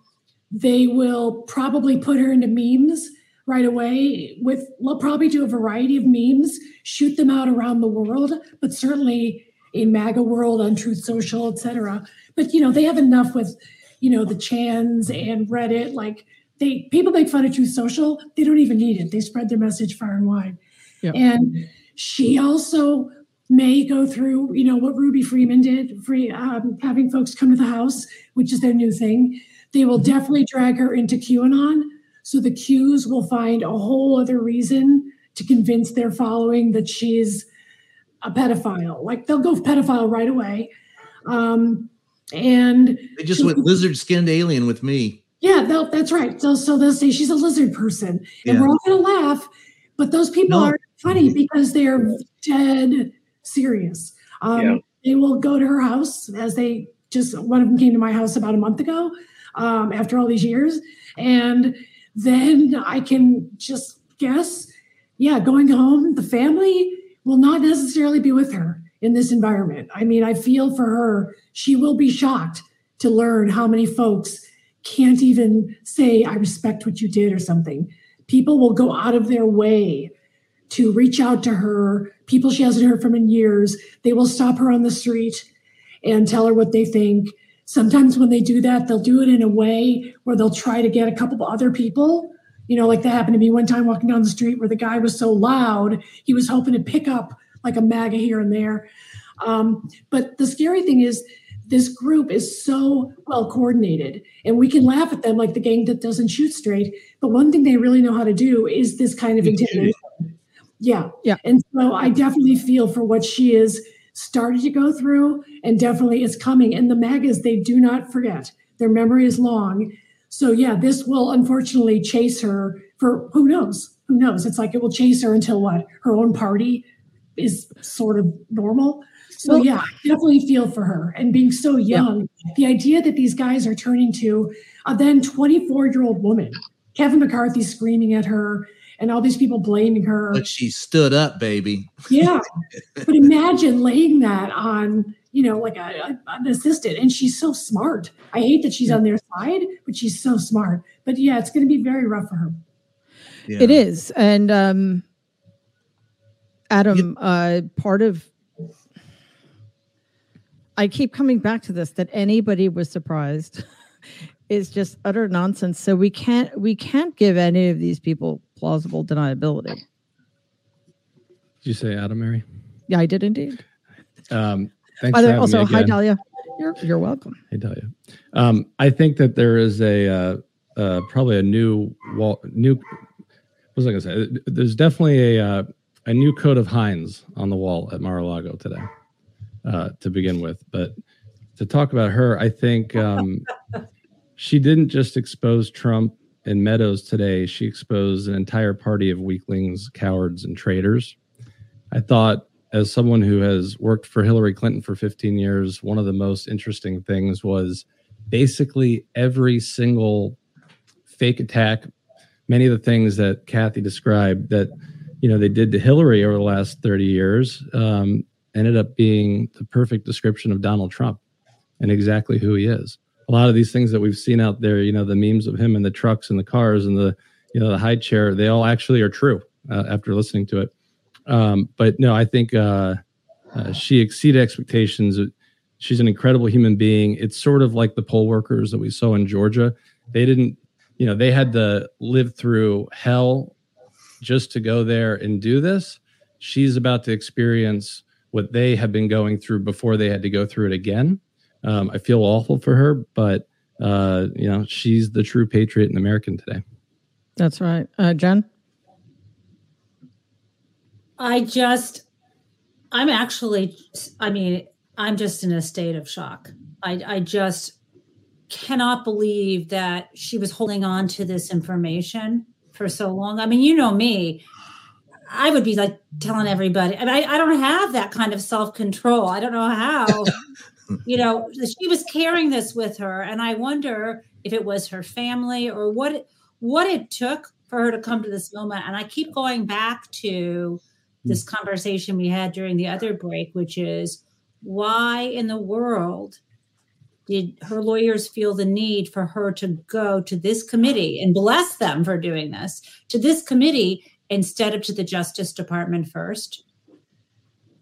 they will probably put her into memes right away with, they'll probably do a variety of memes, shoot them out around the world, but certainly in MAGA world, on Truth Social, et cetera. But, you know, they have enough with, you know, the Chans and Reddit, like, They people make fun of Truth Social. They don't even need it. They spread their message far and wide. Yep. And she also may go through, you know, what Ruby Freeman did, free, um, having folks come to the house, which is their new thing. They will mm-hmm. definitely drag her into QAnon. So the Qs will find a whole other reason to convince their following that she's a pedophile. Like they'll go pedophile right away. Um, and they just she, went lizard skinned alien with me. Yeah, that's right. So, so they'll say she's a lizard person, and yeah. we're all going to laugh. But those people no. are funny because they are dead serious. Um, yeah. They will go to her house, as they just one of them came to my house about a month ago. Um, after all these years, and then I can just guess. Yeah, going home, the family will not necessarily be with her in this environment. I mean, I feel for her. She will be shocked to learn how many folks can't even say, I respect what you did or something. People will go out of their way to reach out to her. People she hasn't heard from in years. They will stop her on the street and tell her what they think. Sometimes when they do that, they'll do it in a way where they'll try to get a couple of other people. You know, like that happened to me one time walking down the street where the guy was so loud, he was hoping to pick up like a MAGA here and there. Um, but the scary thing is, this group is so well coordinated, and we can laugh at them like the gang that doesn't shoot straight. But one thing they really know how to do is this kind of intimidation. Yeah. yeah. And so I definitely feel for what she is started to go through, and definitely is coming. And the MAGAs, they do not forget. Their memory is long. So yeah, this will unfortunately chase her for who knows, who knows. It's like it will chase her until what? Her own party is sort of normal. So well, yeah, I definitely feel for her, and being so young, yeah. the idea that these guys are turning to a then twenty-four-year-old woman, Kevin McCarthy screaming at her and all these people blaming her. But she stood up, baby. Yeah. But imagine laying that on, you know, like a, a, an assistant, and she's so smart. I hate that she's yeah. on their side, but she's so smart. But yeah, it's going to be very rough for her. Yeah. It is. And um, Adam, yeah. uh, part of, I keep coming back to this, that anybody was surprised is just utter nonsense. So we can't we can't give any of these people plausible deniability. Did you say Adam, Mary? Yeah, I did indeed. Um, thanks By the way, for also, hi Dahlia. You're you're welcome. Hey Dahlia. Um, I think that there is a uh, uh, probably a new wall, new. What was I going to say? There's definitely a uh, a new coat of Heinz on the wall at Mar-a-Lago today. Uh, to begin with, but to talk about her, I think um, she didn't just expose Trump and Meadows today. She exposed an entire party of weaklings, cowards, and traitors. I thought, as someone who has worked for Hillary Clinton for fifteen years, one of the most interesting things was basically every single fake attack, many of the things that Kathy described that, you know, they did to Hillary over the last thirty years, um, ended up being the perfect description of Donald Trump and exactly who he is. A lot of these things that we've seen out there, you know, the memes of him and the trucks and the cars and the, you know, the high chair, they all actually are true uh, after listening to it. Um, but no, I think uh, uh, she exceeded expectations. She's an incredible human being. It's sort of like the poll workers that we saw in Georgia. They didn't, you know, they had to live through hell just to go there and do this. She's about to experience what they have been going through before they had to go through it again. Um, I feel awful for her, but uh, you know, she's the true patriot and American today. That's right. Uh, Jen? I just, I'm actually, I mean, I'm just in a state of shock. I, I just cannot believe that she was holding on to this information for so long. I mean, you know me, I would be like telling everybody, and I, I don't have that kind of self-control. I don't know how, you know, she was carrying this with her. And I wonder if it was her family or what, what it took for her to come to this moment. And I keep going back to this conversation we had during the other break, which is why in the world did her lawyers feel the need for her to go to this committee, and bless them for doing this, to this committee instead of to the Justice Department first?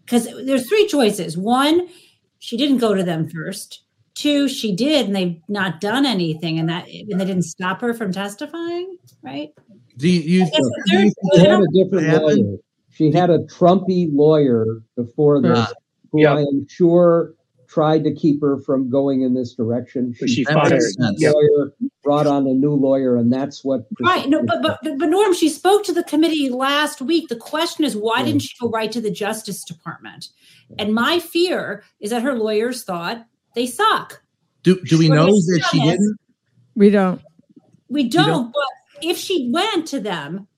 Because there's three choices. One, she didn't go to them first. Two, she did, and they've not done anything, and that and they didn't stop her from testifying, right? Do you, you she had a different lawyer. She had a Trumpy lawyer before this, uh, who yep. I am sure tried to keep her from going in this direction. She, she fired yep. lawyer, brought on a new lawyer, and that's what. Right. No, but, but but Norm, she spoke to the committee last week. The question is, why mm. didn't she go right to the Justice Department? And my fear is that her lawyers thought they suck. Do do we know that she didn't? We don't. We don't, we don't. But if she went to them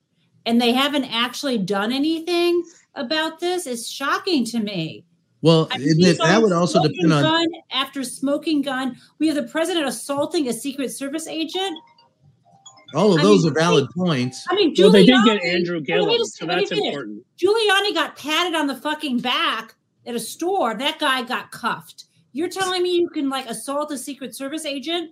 and they haven't actually done anything about this, it's shocking to me. Well, I mean, it, that would also depend on gun after smoking gun. We have the president assaulting a Secret Service agent. All of I those mean, are valid I mean, points. I mean, Giuliani, well, they did get Andrew Gillum, so that's important. Giuliani got patted on the fucking back at a store. That guy got cuffed. You're telling me you can like assault a Secret Service agent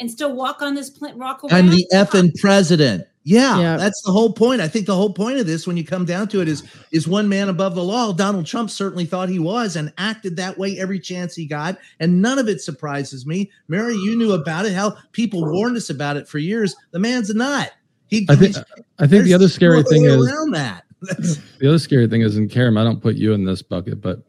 and still walk on this plant, rock away? I'm the effing president. Yeah, yeah, that's the whole point. I think the whole point of this, when you come down to it, is is one man above the law. Donald Trump certainly thought he was and acted that way every chance he got. And none of it surprises me. Mary, you knew about it. Hell, people warned us about it for years. The man's a nut. He, I think, I think the other scary thing is around that. The other scary thing is, and Karam, I don't put you in this bucket, but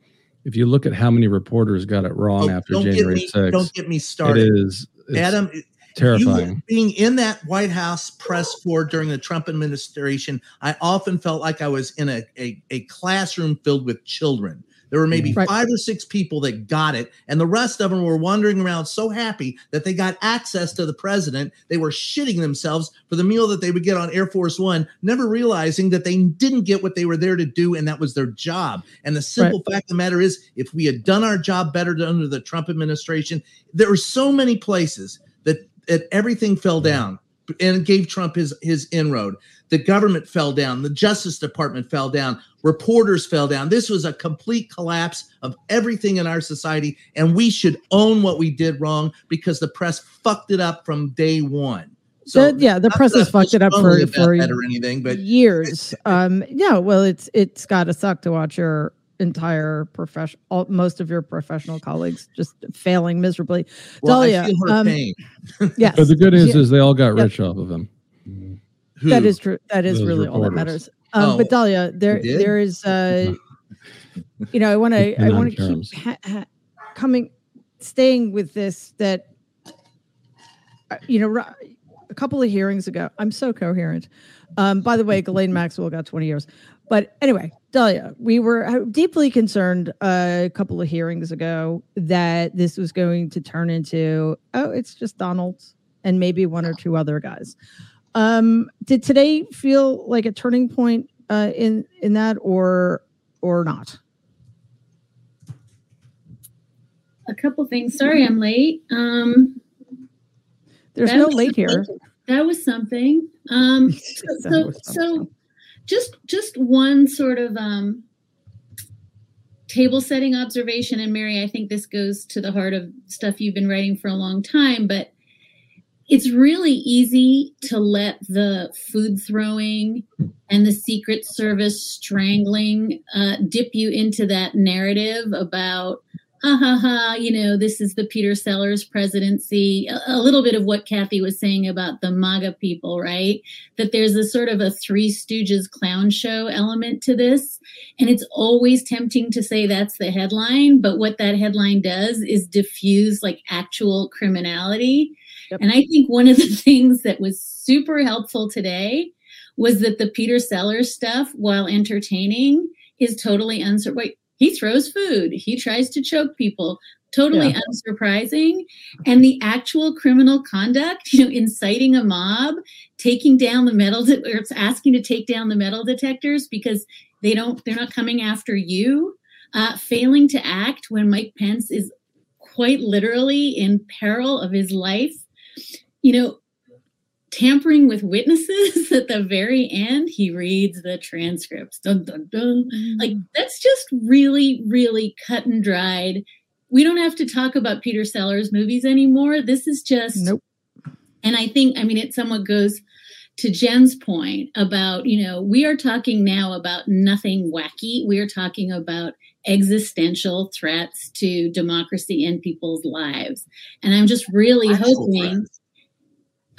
if you look at how many reporters got it wrong oh, after January sixth. Don't get me started. It is, it's, Adam. It, Terrifying. You being in that White House press corps during the Trump administration, I often felt like I was in a, a, a classroom filled with children. There were maybe right. five or six people that got it, and the rest of them were wandering around so happy that they got access to the president. They were shitting themselves for the meal that they would get on Air Force One, never realizing that they didn't get what they were there to do, and that was their job. And the simple right. fact of the matter is, if we had done our job better under the Trump administration, there were so many places that that everything fell down and it gave Trump his, his inroad. The government fell down. The Justice Department fell down. Reporters fell down. This was a complete collapse of everything in our society. And we should own what we did wrong because the press fucked it up from day one. So the, yeah, the press has fucked it up for, for or anything, but years. um, yeah, well, it's it's got to suck to watch your entire profession, all, most of your professional colleagues just failing miserably. Well, Dalia, I feel her um, pain. Yes. But the good news is they all got yep. rich off of him. Who? That is true. That is Those really reporters. All that matters. Um, oh, but Dalia, there, there is, uh, you know, I want to, I want to keep ha- ha- coming, staying with this that, uh, you know, r- a couple of hearings ago, I'm so coherent. Um, by the way, Ghislaine Maxwell got twenty years. But anyway, Dalia, we were deeply concerned uh, a couple of hearings ago that this was going to turn into, oh, it's just Donald and maybe one or two other guys. Um, did today feel like a turning point uh, in in that or or not? A couple things. Sorry, I'm late. Um, There's no late here. That was something. Um, so, so just just one sort of um, table setting observation. And Mary, I think this goes to the heart of stuff you've been writing for a long time, but it's really easy to let the food throwing and the Secret Service strangling uh, dip you into that narrative about ha ha ha, you know, this is the Peter Sellers presidency, a, a little bit of what Kathy was saying about the MAGA people, right? That there's a sort of a Three Stooges clown show element to this. And it's always tempting to say that's the headline, but what that headline does is diffuse like actual criminality. Yep. And I think one of the things that was super helpful today was that the Peter Sellers stuff, while entertaining, is totally unsurprising. He throws food. He tries to choke people. Totally yeah. unsurprising. And the actual criminal conduct, you know, inciting a mob, taking down the metal, de- or asking to take down the metal detectors because they don't, they're not coming after you. Uh, failing to act when Mike Pence is quite literally in peril of his life. You know, tampering with witnesses at the very end, he reads the transcripts. Dun, dun, dun. Like, that's just really, really cut and dried. We don't have to talk about Peter Sellers movies anymore. This is just, nope. And I think, I mean, it somewhat goes to Jen's point about, you know, we are talking now about nothing wacky. We are talking about existential threats to democracy and people's lives. And I'm just really Actual hoping... Threats.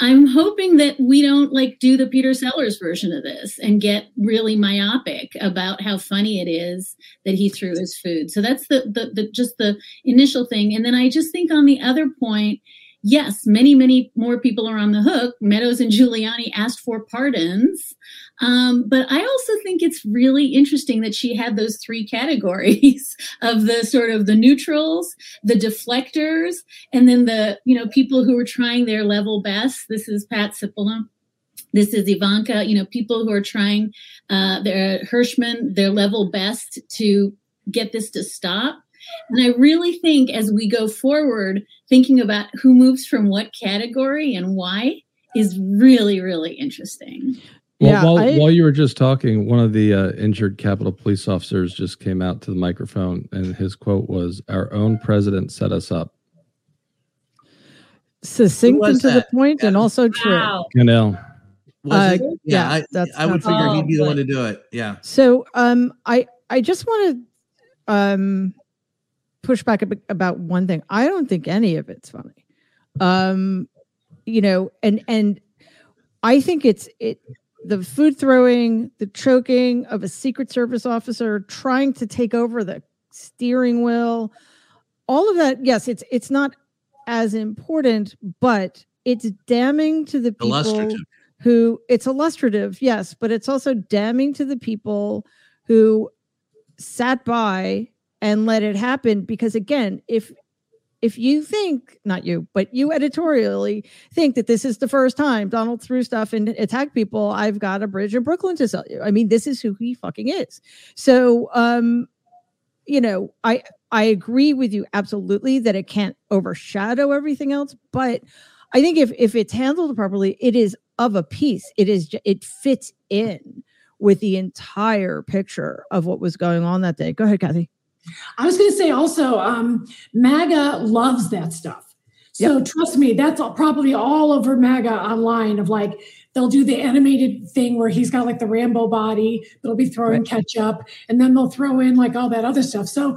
I'm hoping that we don't like do the Peter Sellers version of this and get really myopic about how funny it is that he threw his food. So that's the, the, the just the initial thing. And then I just think on the other point, yes, many, many more people are on the hook. Meadows and Giuliani asked for pardons. Um, but I also think it's really interesting that she had those three categories of the sort of the neutrals, the deflectors, and then the, you know, people who were trying their level best. This is Pat Cipollone. This is Ivanka, you know, people who are trying uh, their Hirschman, their level best to get this to stop. And I really think as we go forward, thinking about who moves from what category and why is really, really interesting. Well, yeah, while, I, while you were just talking, one of the uh, injured Capitol Police officers just came out to the microphone, and his quote was, "Our own president set us up." Succinct and to the point, yeah. and also wow. true. You know. Uh, yeah, yeah I, that's I would figure oh, he'd be the one to do it. Yeah. So um, I, I just want to um, push back about one thing. I don't think any of it's funny. Um, you know, and and I think it's it. The food throwing, the choking of a Secret Service officer trying to take over the steering wheel, all of that. Yes, it's it's not as important, but it's damning to the people who it's illustrative. Yes, but it's also damning to the people who sat by and let it happen. Because again, if if you think, not you, but you editorially think that this is the first time Donald threw stuff and attacked people, I've got a bridge in Brooklyn to sell you. I mean, this is who he fucking is. So, um, you know, I I agree with you absolutely that it can't overshadow everything else. But I think if if it's handled properly, it is of a piece. It is it fits in with the entire picture of what was going on that day. Go ahead, Kathy. I was going to say also, um, MAGA loves that stuff. So yep. trust me, that's all, probably all over MAGA online of like, they'll do the animated thing where he's got like the Rambo body, they'll be throwing right. ketchup, and then they'll throw in like all that other stuff. So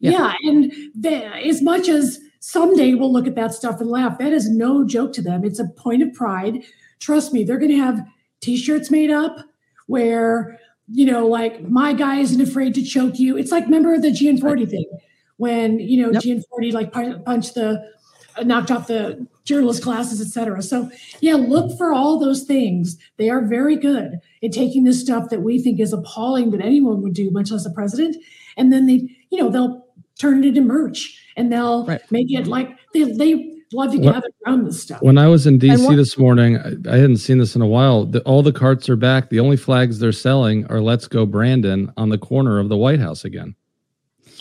yep. yeah, and they, as much as someday we'll look at that stuff and laugh, that is no joke to them. It's a point of pride. Trust me, they're going to have t-shirts made up where... you know, like, my guy isn't afraid to choke you. It's like, remember the Gianforti thing when, you know, yep. Gianforti like punched the, uh, knocked off the journalist glasses, et cetera. So yeah, look for all those things. They are very good at taking this stuff that we think is appalling that anyone would do, much less a president. And then they, you know, they'll turn it into merch and they'll right. make it like, they, they love to gather what, around this stuff. When I was in D C what, this morning, I, I hadn't seen this in a while. The, all the carts are back. The only flags they're selling are "Let's Go Brandon" on the corner of the White House again.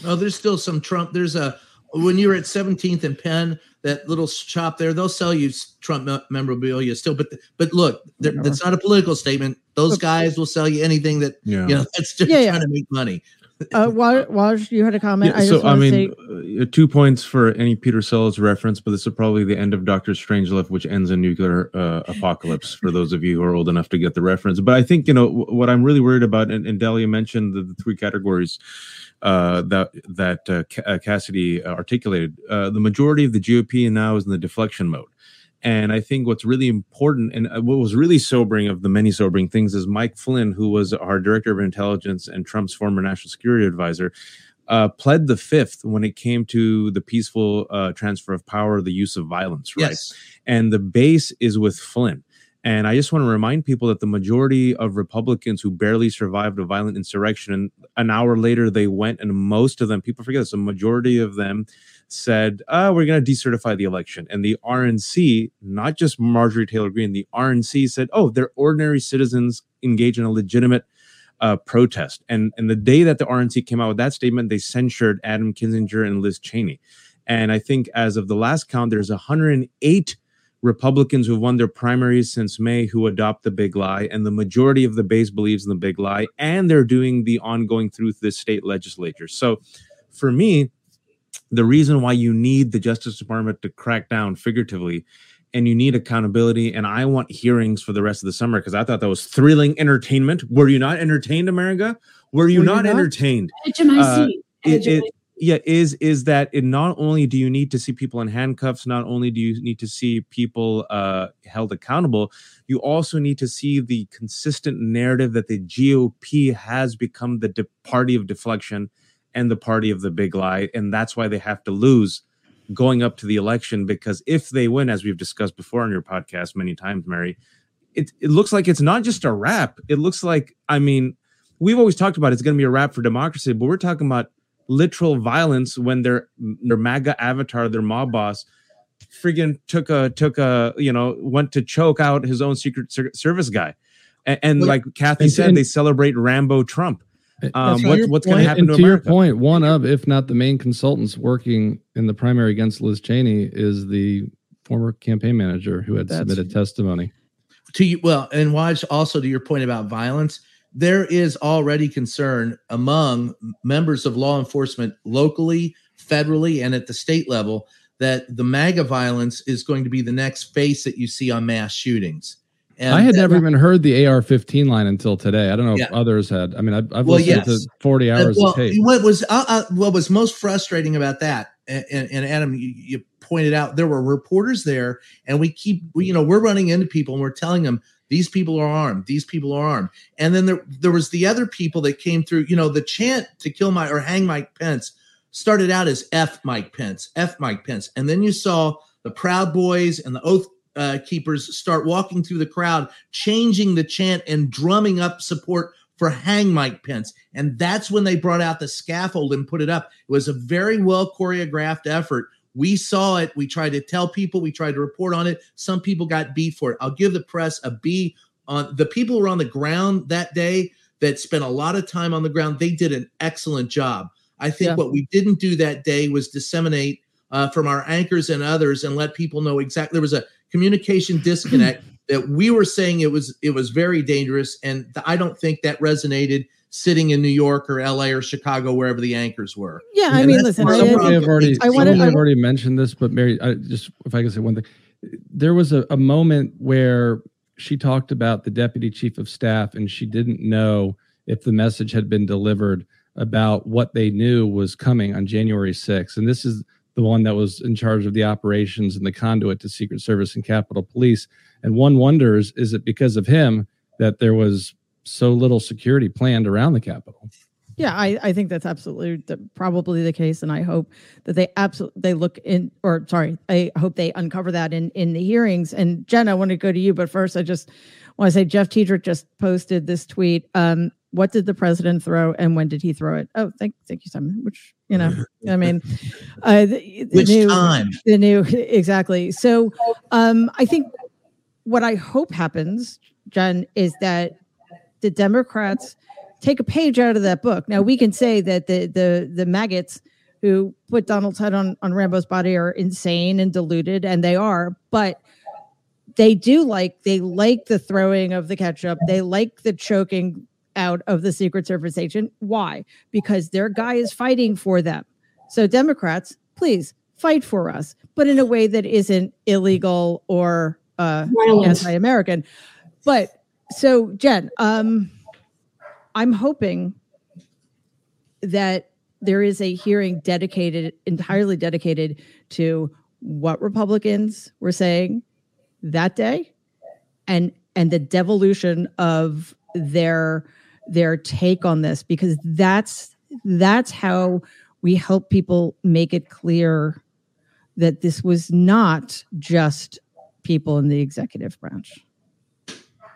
Oh, there's still some Trump. There's a, when you were at seventeenth and Penn, that little shop there, they'll sell you Trump memorabilia still. But but look, that's not a political statement. Those guys will sell you anything that, yeah. you know, that's just yeah, trying yeah. to make money. uh, Waj, you had a comment? Yeah, I just so, I mean, say... uh, two points for any Peter Sellers reference, but this is probably the end of Doctor Strangelove, which ends in nuclear uh, apocalypse, for those of you who are old enough to get the reference. But I think, you know, w- what I'm really worried about, and, and Dahlia mentioned the, the three categories uh, that that uh, C- uh, Cassidy articulated. Uh, the majority of the G O P now is in the deflection mode. And I think what's really important, and what was really sobering of the many sobering things, is Mike Flynn, who was our director of intelligence and Trump's former national security advisor, uh, pled the fifth when it came to the peaceful uh, transfer of power, the use of violence. Right. Yes. And the base is with Flynn. And I just want to remind people that the majority of Republicans who barely survived a violent insurrection, an hour later they went, and most of them, people forget this, the majority of them said, oh, we're going to decertify the election. And the R N C, not just Marjorie Taylor Greene, the R N C said, oh, they're ordinary citizens engaged in a legitimate uh, protest. And, and the day that the R N C came out with that statement, they censured Adam Kinzinger and Liz Cheney. And I think as of the last count, there's one hundred eight Republicans who've won their primaries since May who adopt the big lie, and the majority of the base believes in the big lie, and they're doing the ongoing through the state legislature. So for me, the reason why you need the Justice Department to crack down figuratively, and you need accountability, and I want hearings for the rest of the summer, because I thought that was thrilling entertainment. Were you not entertained, America? Were you, Were not, you not entertained? H M I C. Uh, Yeah, is is that it not only do you need to see people in handcuffs, not only do you need to see people uh, held accountable, you also need to see the consistent narrative that the G O P has become the de- party of deflection and the party of the big lie. And that's why they have to lose going up to the election, because if they win, as we've discussed before on your podcast many times, Mary, it, it looks like it's not just a wrap. It looks like, I mean, we've always talked about it's going to be a wrap for democracy, but we're talking about literal violence when their their MAGA avatar, their mob boss, friggin' took a took a you know went to choke out his own Secret Service guy, and, and like Kathy and, said, and, they celebrate Rambo Trump. Um, what, what's going to happen to, to America? Your point, one of, if not the main consultants working in the primary against Liz Cheney, is the former campaign manager who had That's, submitted testimony. To you, well, and Waj, also to your point about violence. There is already concern among members of law enforcement locally, federally, and at the state level that the MAGA violence is going to be the next face that you see on mass shootings. And I had that, never even heard the A R fifteen line until today. I don't know yeah. if others had. I mean, I've, I've well, listened yes. to forty hours uh, well, of tape. What was, uh, uh, what was most frustrating about that, and, and, and Adam, you, you pointed out, there were reporters there, and we keep, we, you know, we're running into people and we're telling them, these people are armed. These people are armed. And then there, there was the other people that came through. You know, the chant to kill my or hang Mike Pence started out as F Mike Pence, F Mike Pence. And then you saw the Proud Boys and the Oath uh, Keepers start walking through the crowd, changing the chant and drumming up support for hang Mike Pence. And that's when they brought out the scaffold and put it up. It was a very well choreographed effort. We saw it. We tried to tell people. We tried to report on it. Some people got beat for it. I'll give the press a B on the people who were on the ground that day that spent a lot of time on the ground. They did an excellent job. I think yeah. what we didn't do that day was disseminate uh, from our anchors and others and let people know exactly. There was a communication disconnect that we were saying it was it was very dangerous. And I don't think that resonated sitting in New York or L A or Chicago, wherever the anchors were. Yeah, I and mean, listen, I have already, I wanted, I've already mentioned this, but Mary, I just if I could say one thing, there was a, a moment where she talked about the deputy chief of staff, and she didn't know if the message had been delivered about what they knew was coming on January sixth. And this is the one that was in charge of the operations and the conduit to Secret Service and Capitol Police. And one wonders, is it because of him that there was so little security planned around the Capitol? Yeah, I, I think that's absolutely the, probably the case, and I hope that they absolutely they look in, or sorry, I hope they uncover that in in the hearings. And Jen, I want to go to you, but first I just want to say Jeff Tiedrick just posted this tweet. Um, what did the president throw, and when did he throw it? Oh, thank thank you, Simon. Which you know, I mean, uh, the, the which new, time the new exactly. So, um, I think what I hope happens, Jen, is that the Democrats take a page out of that book. Now, we can say that the the the maggots who put Donald's head on, on Rambo's body are insane and deluded, and they are, but they do like, they like the throwing of the ketchup. They like the choking out of the Secret Service agent. Why? Because their guy is fighting for them. So Democrats, please fight for us, but in a way that isn't illegal or uh, anti-American. But so, Jen, um, I'm hoping that there is a hearing dedicated, entirely dedicated to what Republicans were saying that day and and the devolution of their their take on this, because that's that's how we help people make it clear that this was not just people in the executive branch.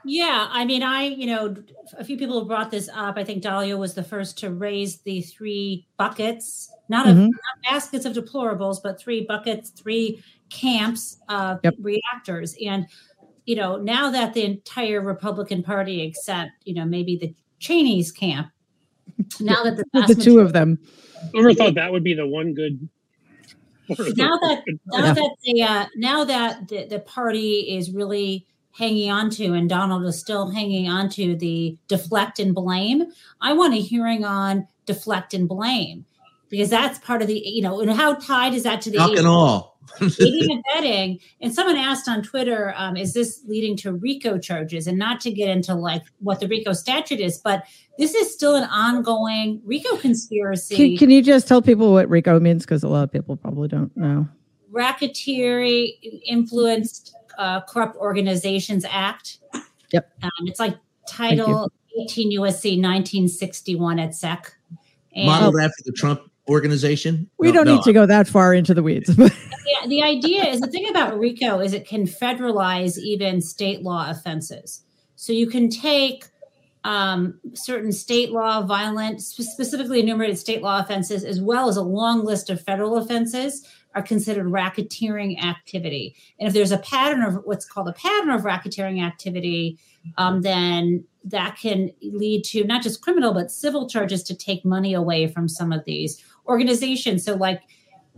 Yeah, I mean, I, you know, a few people brought this up. I think Dahlia was the first to raise the three buckets, not, mm-hmm. of, not baskets of deplorables, but three buckets, three camps of yep. reactors. And, you know, now that the entire Republican Party, except, you know, maybe the Cheney's camp, now that the, the two of them. I never thought that would be the one good. Now that, now yeah. that, the, uh, now that the, the party is really hanging on to, and Donald is still hanging on to, the deflect and blame. I want a hearing on deflect and blame, because that's part of the, you know, and how tied is that to the aiding and all aiding and abetting? And someone asked on Twitter, um, is this leading to RICO charges? And not to get into like what the RICO statute is, but this is still an ongoing RICO conspiracy. Can, can you just tell people what RICO means? Because a lot of people probably don't know. Racketeering influenced Uh, Corrupt Organizations Act. Yep. Um, it's like Title eighteen U S C nineteen sixty-one at S E C. And modeled after the Trump organization. We no, don't no, need to go that far into the weeds. Yeah, the idea is, the thing about RICO is it can federalize even state law offenses. So you can take um, certain state law, violent, specifically enumerated state law offenses, as well as a long list of federal offenses, are considered racketeering activity. And if there's a pattern of what's called a pattern of racketeering activity, um, then that can lead to not just criminal, but civil charges to take money away from some of these organizations. So like,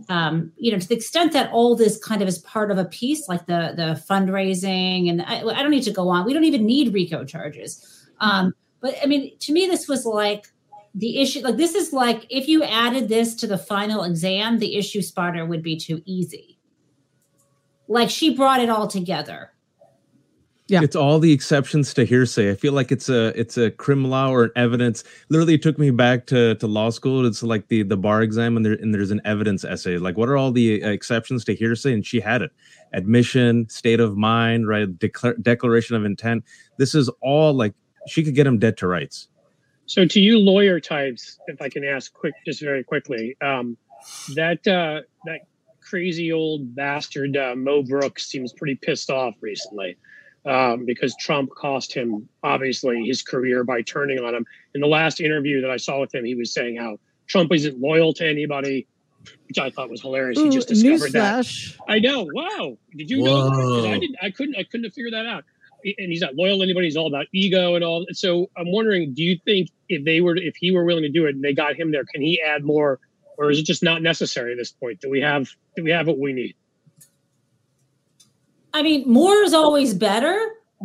um, you know, to the extent that all this kind of is part of a piece, like the, the fundraising, and I, I don't need to go on. We don't even need RICO charges. Um, but I mean, to me, this was like, the issue, like this is like, if you added this to the final exam, the issue spotter would be too easy. Like she brought it all together. Yeah, it's all the exceptions to hearsay. I feel like it's a it's a crim law or an evidence. Literally, it took me back to, to law school. It's like the, the bar exam, and there and there's an evidence essay. Like, what are all the exceptions to hearsay? And she had it: admission, state of mind, right? Declar- declaration of intent. This is all like she could get him dead to rights. So to you lawyer types, if I can ask quick, just very quickly, um, that uh, that crazy old bastard uh, Mo Brooks seems pretty pissed off recently um, because Trump cost him, obviously, his career by turning on him. In the last interview that I saw with him, he was saying how Trump isn't loyal to anybody, which I thought was hilarious. Ooh, he just discovered that. I know. Wow. Did you Whoa. know that? I didn't. I couldn't. I couldn't have figured that out. And he's not loyal to anybody. He's all about ego and all. So I'm wondering, do you think if they were, if he were willing to do it and they got him there, can he add more, or is it just not necessary at this point? Do we have, do we have what we need? I mean, more is always better,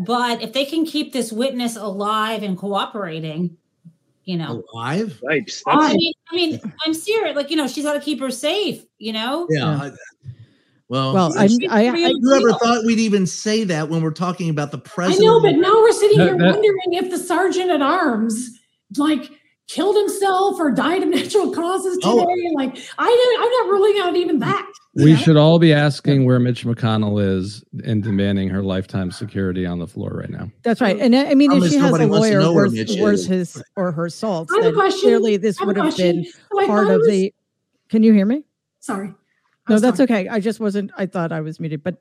but if they can keep this witness alive and cooperating, you know, alive. Right. I mean, I mean, I'm serious. Like, you know, she's got to keep her safe, you know? Yeah. yeah. Well, well I, I, I never thought we'd even say that when we're talking about the president. I know, but now we're sitting here that, that, wondering if the sergeant at arms, like, killed himself or died of natural causes today. Oh, like, I didn't, I'm not ruling out even that. We know? should all be asking where Mitch McConnell is and demanding her lifetime security on the floor right now. That's right. And I mean, if she has a lawyer worth, worth his or her salt, then clearly this would have been so part of was, the. Can you hear me? Sorry. No, that's okay. I just wasn't, I thought I was muted, but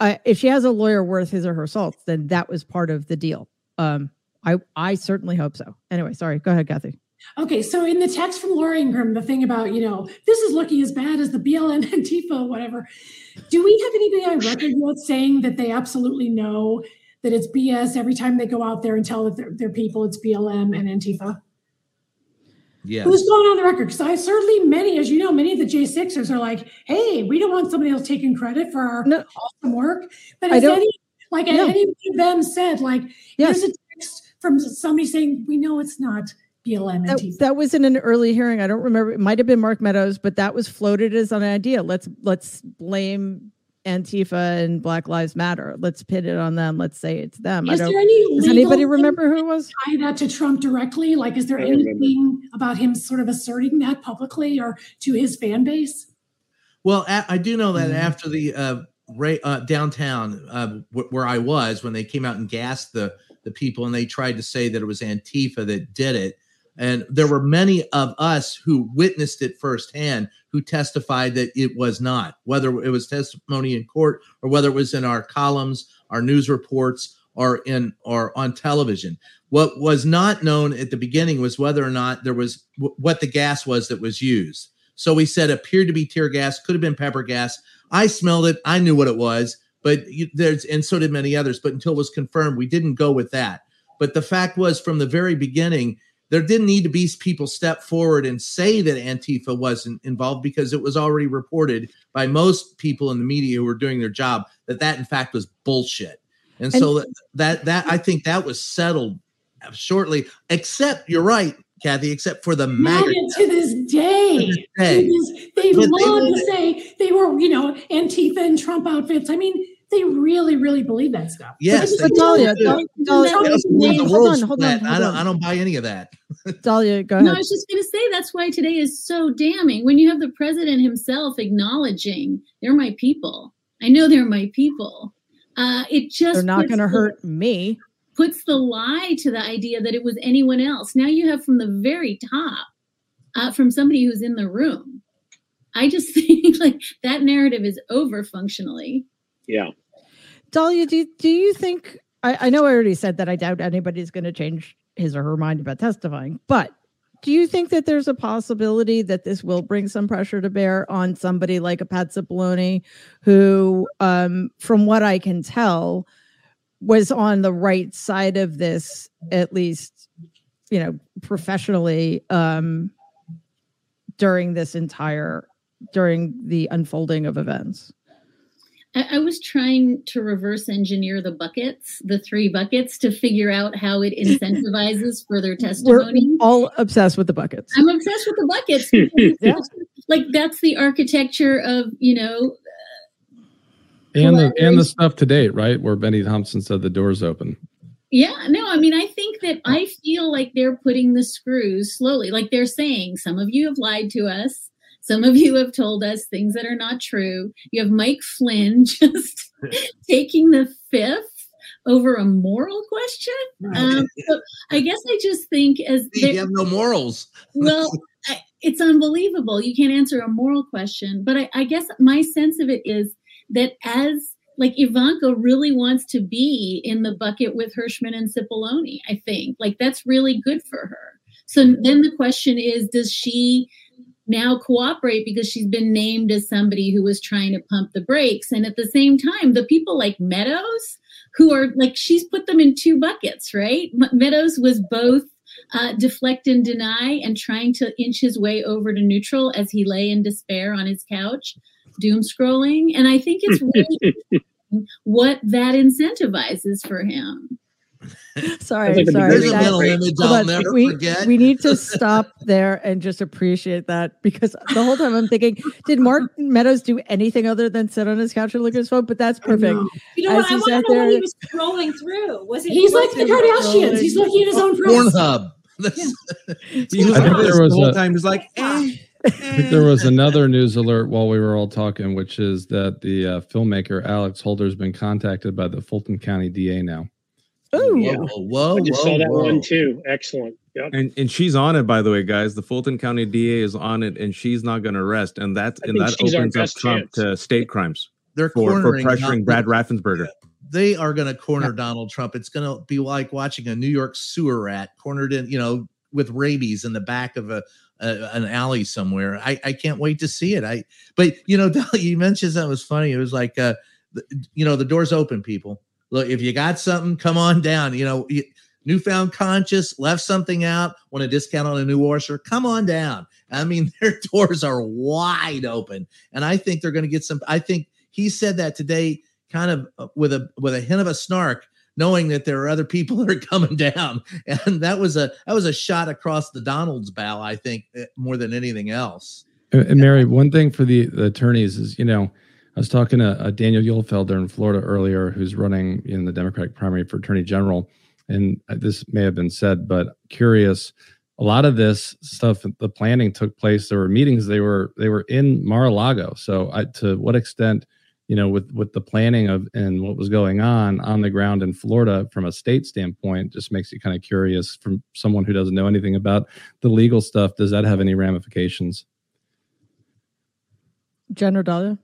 uh, if she has a lawyer worth his or her salt, then that was part of the deal. Um, I, I certainly hope so. Anyway, sorry. Go ahead, Kathy. Okay. So in the text from Laura Ingram, the thing about, you know, this is looking as bad as the B L M, Antifa, whatever. Do we have anybody on record yet saying that they absolutely know that it's B S every time they go out there and tell their, their people it's B L M and Antifa? Yes. Who's going on the record? Because I certainly many, as you know, many of the J sixers are like, "Hey, we don't want somebody else taking credit for our no. awesome work." But as any, like no. any of them said, like, yes. here's a text from somebody saying, we know it's not B L M. That, that was in an early hearing. I don't remember. It might have been Mark Meadows, but that was floated as an idea. Let's let's blame Antifa and Black Lives Matter. Let's pin it on them. Let's say it's them. Is I don't, there any does anybody remember who it was? Tie that to Trump directly? Like, is there anything about him sort of asserting that publicly or to his fan base? Well, I do know that mm-hmm. after the uh, Ray, uh, downtown uh, where I was, when they came out and gassed the the people and they tried to say that it was Antifa that did it. And there were many of us who witnessed it firsthand who testified that it was not, whether it was testimony in court or whether it was in our columns, our news reports, or in or on television. What was not known at the beginning was whether or not there was w- what the gas was that was used. So we said appeared to be tear gas, could have been pepper gas. I smelled it. I knew what it was, but you, there's and so did many others. But until it was confirmed, we didn't go with that. But the fact was, from the very beginning, there didn't need to be people step forward and say that Antifa wasn't involved because it was already reported by most people in the media who were doing their job that that, in fact, was bullshit. And, and so that, that that I think that was settled shortly, except you're right, Kathy, except for the MAGA. To this day, to this day. This, they love to say they were, you know, Antifa and Trump outfits. I mean, they really, really believe that stuff. Yes, but Dahlia, Dahlia, hold on, hold on. I don't, I don't buy any of that. Dahlia, go ahead. No, I was just going to say that's why today is so damning. When you have the president himself acknowledging they're my people, I know they're my people. Uh, it just they're not going to hurt me. Puts the lie to the idea that it was anyone else. Now you have from the very top, uh, from somebody who's in the room. I just think like that narrative is over functionally. Yeah. Dahlia, do, do you think, I, I know I already said that I doubt anybody's going to change his or her mind about testifying, but do you think that there's a possibility that this will bring some pressure to bear on somebody like a Pat Cipollone, who, um, from what I can tell, was on the right side of this, at least, you know, professionally, um, during this entire, during the unfolding of events? I was trying to reverse engineer the buckets, the three buckets, to figure out how it incentivizes further testimony. We're all obsessed with the buckets. I'm obsessed with the buckets. Yeah. Like that's the architecture of, you know. And the, and the stuff to date, right? Where Benny Thompson said the door's open. Yeah, no, I mean, I think that I feel like they're putting the screws slowly. Like they're saying, some of you have lied to us. Some of you have told us things that are not true. You have Mike Flynn just taking the fifth over a moral question. Um, so I guess I just think as you have no morals. Well, I, it's unbelievable. You can't answer a moral question. But I, I guess my sense of it is that as like Ivanka really wants to be in the bucket with Hirschman and Cipollone, I think like that's really good for her. So then the question is, does she now cooperate because she's been named as somebody who was trying to pump the brakes? And at the same time, the people like Meadows, who are like, she's put them in two buckets, right? Meadows was both uh, deflect and deny and trying to inch his way over to neutral as he lay in despair on his couch, doom scrolling. And I think it's really what that incentivizes for him. Sorry, sorry. There's a mental image I'll never we, forget. We need to stop there and just appreciate that, because the whole time I'm thinking, did Mark Meadows do anything other than sit on his couch and look at his phone? But that's perfect. You know As what? I want to know what he was scrolling through. Was it? He's like the Kardashians. He's looking at his own Pornhub. Yeah. He was like this the whole time. He's like, eh. I think there was another news alert while we were all talking, which is that the uh, filmmaker Alex Holder has been contacted by the Fulton County D A now. Oh, yeah. whoa, whoa, I just whoa, saw that whoa. one too. Excellent. Yep. And and she's on it, by the way, guys. The Fulton County D A is on it, and she's not going to rest. And that's I and that opens up Trump chance. to state crimes. They're for, for pressuring Donald, Brad Raffensperger. They are going to corner yeah. Donald Trump. It's going to be like watching a New York sewer rat cornered in, you know, with rabies in the back of a, a an alley somewhere. I, I can't wait to see it. I but you know, you mentioned that was funny. It was like, uh, you know, the door's open, people. Look, if you got something, come on down. You know, newfound conscious, left something out, want a discount on a new washer, come on down. I mean, their doors are wide open. And I think they're going to get some. I think he said that today kind of with a with a hint of a snark, knowing that there are other people that are coming down. And that was a that was a shot across the Donald's bow, I think, more than anything else. And, and Mary, one thing for the, the attorneys is, you know, I was talking to uh, Daniel Uhlfelder in Florida earlier, who's running in the Democratic primary for attorney general. And this may have been said, but curious, a lot of this stuff, the planning took place. There were meetings. They were they were in Mar-a-Lago. So I, to what extent, you know, with, with the planning of and what was going on on the ground in Florida from a state standpoint, just makes you kind of curious from someone who doesn't know anything about the legal stuff. Does that have any ramifications? Jen Rodada?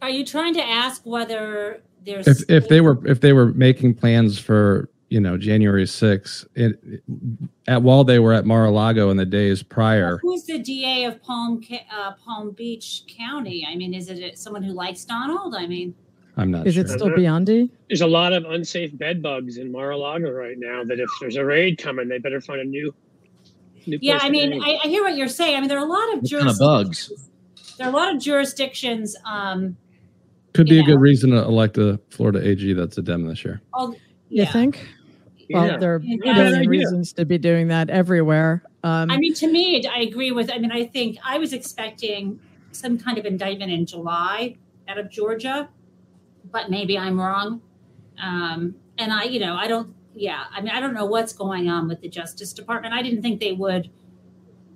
Are you trying to ask whether there's if, if they were if they were making plans for, you know, January sixth it, it, at while they were at Mar-a-Lago in the days prior? Who's the D A of Palm uh, Palm Beach County? I mean, is it someone who likes Donald? I mean, I'm not is sure. Is it still Biondi? There's a lot of unsafe bed bugs in Mar-a-Lago right now that if there's a raid coming, they better find a new. new yeah, I mean, I, I hear what you're saying. I mean, there are a lot of what jurisdictions. Kind of bugs? There are a lot of jurisdictions. Um, Could be yeah. a good reason to elect a Florida A G that's a Dem this year. Oh, yeah. You think? Well, yeah. there are yeah. reasons to be doing that everywhere. Um, I mean, to me, I agree with, I mean, I think I was expecting some kind of indictment in July out of Georgia, but maybe I'm wrong. Um, and I, you know, I don't, yeah, I mean, I don't know what's going on with the Justice Department. I didn't think they would,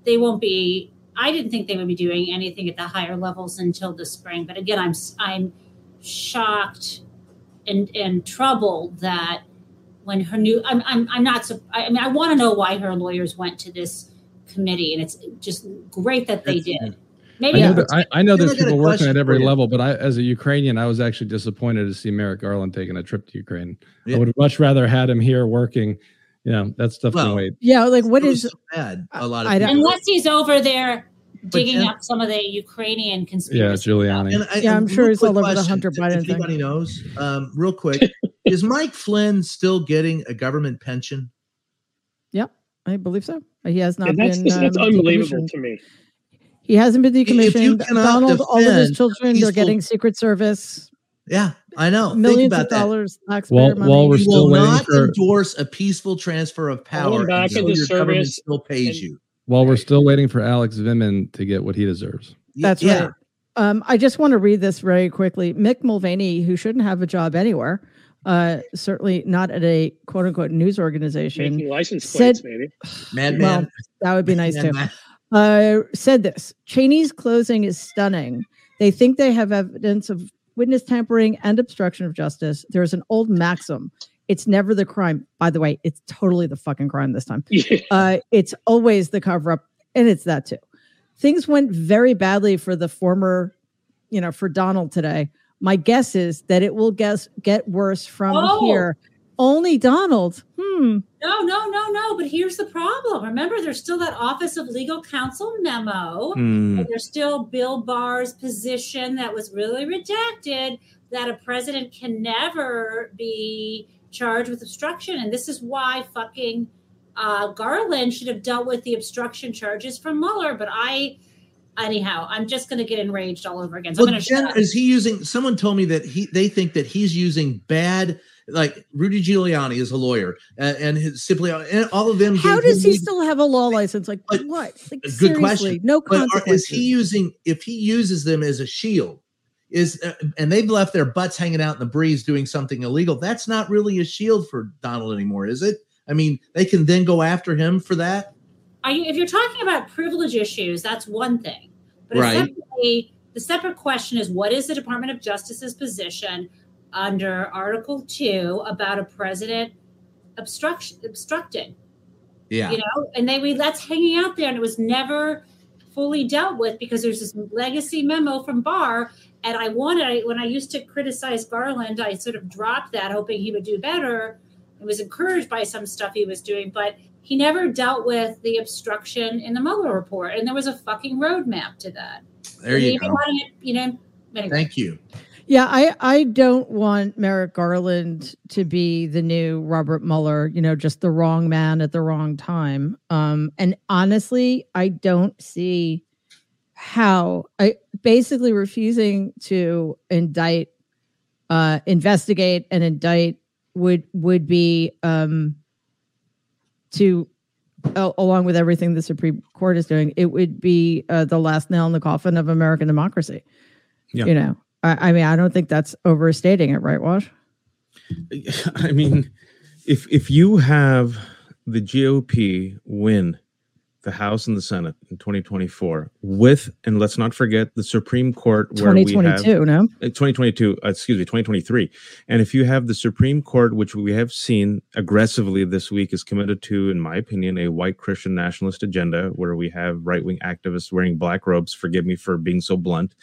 they won't be, I didn't think they would be doing anything at the higher levels until the spring. But again, I'm, I'm, shocked and and troubled that when her new I'm I'm, I'm not I mean I want to know why her lawyers went to this committee, and it's just great that they That's, did. Maybe I know, that, I, I know there's people working at every level, but I, as a Ukrainian, I was actually disappointed to see Merrick Garland taking a trip to Ukraine. Yeah. I would have much rather had him here working. You know, that stuff well, can wait. Yeah, like what is so bad? A lot of people. Unless he's over there. Digging then, up some of the Ukrainian conspiracy. Yeah, Giuliani. And I, yeah, I'm sure it's all over question, the Hunter Biden thing. Anybody knows? Um, real quick, is Mike Flynn still getting a government pension? Yep, I believe so. He has not yeah, that's, been. That's um, unbelievable to me. He hasn't been decommissioned. Donald, defend, all of his children are getting Secret Service. Yeah, I know. Millions of dollars. While, while we're still waiting not for, endorse a peaceful transfer of power back until your government still pays and, you. While we're still waiting for Alex Vindman to get what he deserves. That's yeah. right. Um, I just want to read this very quickly. Mick Mulvaney, who shouldn't have a job anywhere, uh, certainly not at a quote-unquote news organization. Making license plates, said, maybe. Madman. Well, that would be nice, Mad too. Man. Uh, said this, Cheney's closing is stunning. They think they have evidence of witness tampering and obstruction of justice. There's an old maxim. It's never the crime. By the way, it's totally the fucking crime this time. uh, it's always the cover-up, and it's that too. Things went very badly for the former, you know, for Donald today. My guess is that it will guess get worse from oh. here. Only Donald. Hmm. No, no, no, no. But here's the problem. Remember, there's still that Office of Legal Counsel memo. Mm. And there's still Bill Barr's position that was really redacted, that a president can never be charged with obstruction. And this is why fucking uh, Garland should have dealt with the obstruction charges from Mueller. But I, anyhow, I'm just going to get enraged all over again. So well, I'm Jen, is he using, someone told me that he, they think that he's using bad, like Rudy Giuliani is a lawyer uh, and his, simply and all of them. How does he legal, still have a law license? Like but, what? Like, good seriously, question. No consequences. But are, is he using, if he uses them as a shield, Is uh, and they've left their butts hanging out in the breeze doing something illegal. That's not really a shield for Donald anymore, is it? I mean, they can then go after him for that. Are you, if you're talking about privilege issues, that's one thing. But right. The separate question is, what is the Department of Justice's position under Article two about a president obstruction obstructed? Yeah, you know, and they we that's hanging out there, and it was never fully dealt with because there's this legacy memo from Barr. And I wanted, I, when I used to criticize Garland, I sort of dropped that, hoping he would do better. I was encouraged by some stuff he was doing, but he never dealt with the obstruction in the Mueller report. And there was a fucking roadmap to that. There and you go. Wanted, you know, anyway. Thank you. Yeah, I, I don't want Merrick Garland to be the new Robert Mueller, you know, just the wrong man at the wrong time. Um, and honestly, I don't see... how I basically refusing to indict uh, investigate and indict would would be um, to, uh, along with everything the Supreme Court is doing, it would be uh, the last nail in the coffin of American democracy. Yeah. You know, I, I mean, I don't think that's overstating it, right, Wash? I mean, if if you have the G O P win the House and the Senate in twenty twenty-four with, and let's not forget, the Supreme Court where we have... twenty twenty-two, no? twenty twenty-two, excuse me, twenty twenty-three. And if you have the Supreme Court, which we have seen aggressively this week, is committed to, in my opinion, a white Christian nationalist agenda where we have right-wing activists wearing black robes, forgive me for being so blunt.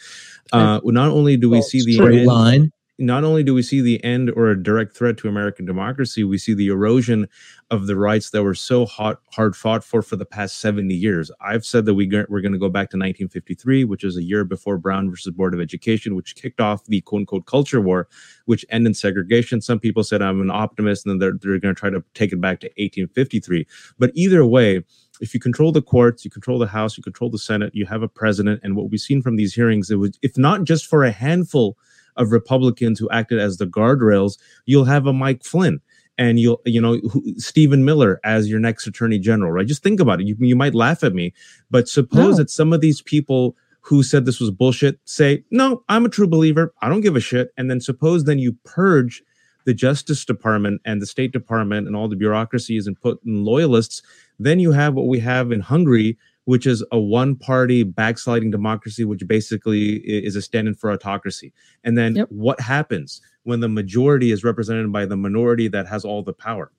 Uh, not only do we well, see the... end, line. Not only do we see the end or a direct threat to American democracy, we see the erosion of the rights that were so hot, hard fought for for the past seventy years. I've said that we g- we're going to go back to nineteen fifty-three, which is a year before Brown versus Board of Education, which kicked off the quote-unquote culture war, which ended segregation. Some people said I'm an optimist, and then they're, they're going to try to take it back to eighteen fifty-three. But either way, if you control the courts, you control the House, you control the Senate, you have a president. And what we've seen from these hearings, it was, if not just for a handful of Republicans who acted as the guardrails, you'll have a Mike Flynn and you'll, you know, who, Stephen Miller as your next attorney general, right? Just think about it. You, you might laugh at me, but suppose no. that some of these people who said this was bullshit say, no, I'm a true believer. I don't give a shit. And then suppose then you purge the Justice Department and the State Department and all the bureaucracies and put in loyalists. Then you have what we have in Hungary, which is a one-party backsliding democracy, which basically is a stand-in for autocracy. And then yep. what happens when the majority is represented by the minority that has all the power?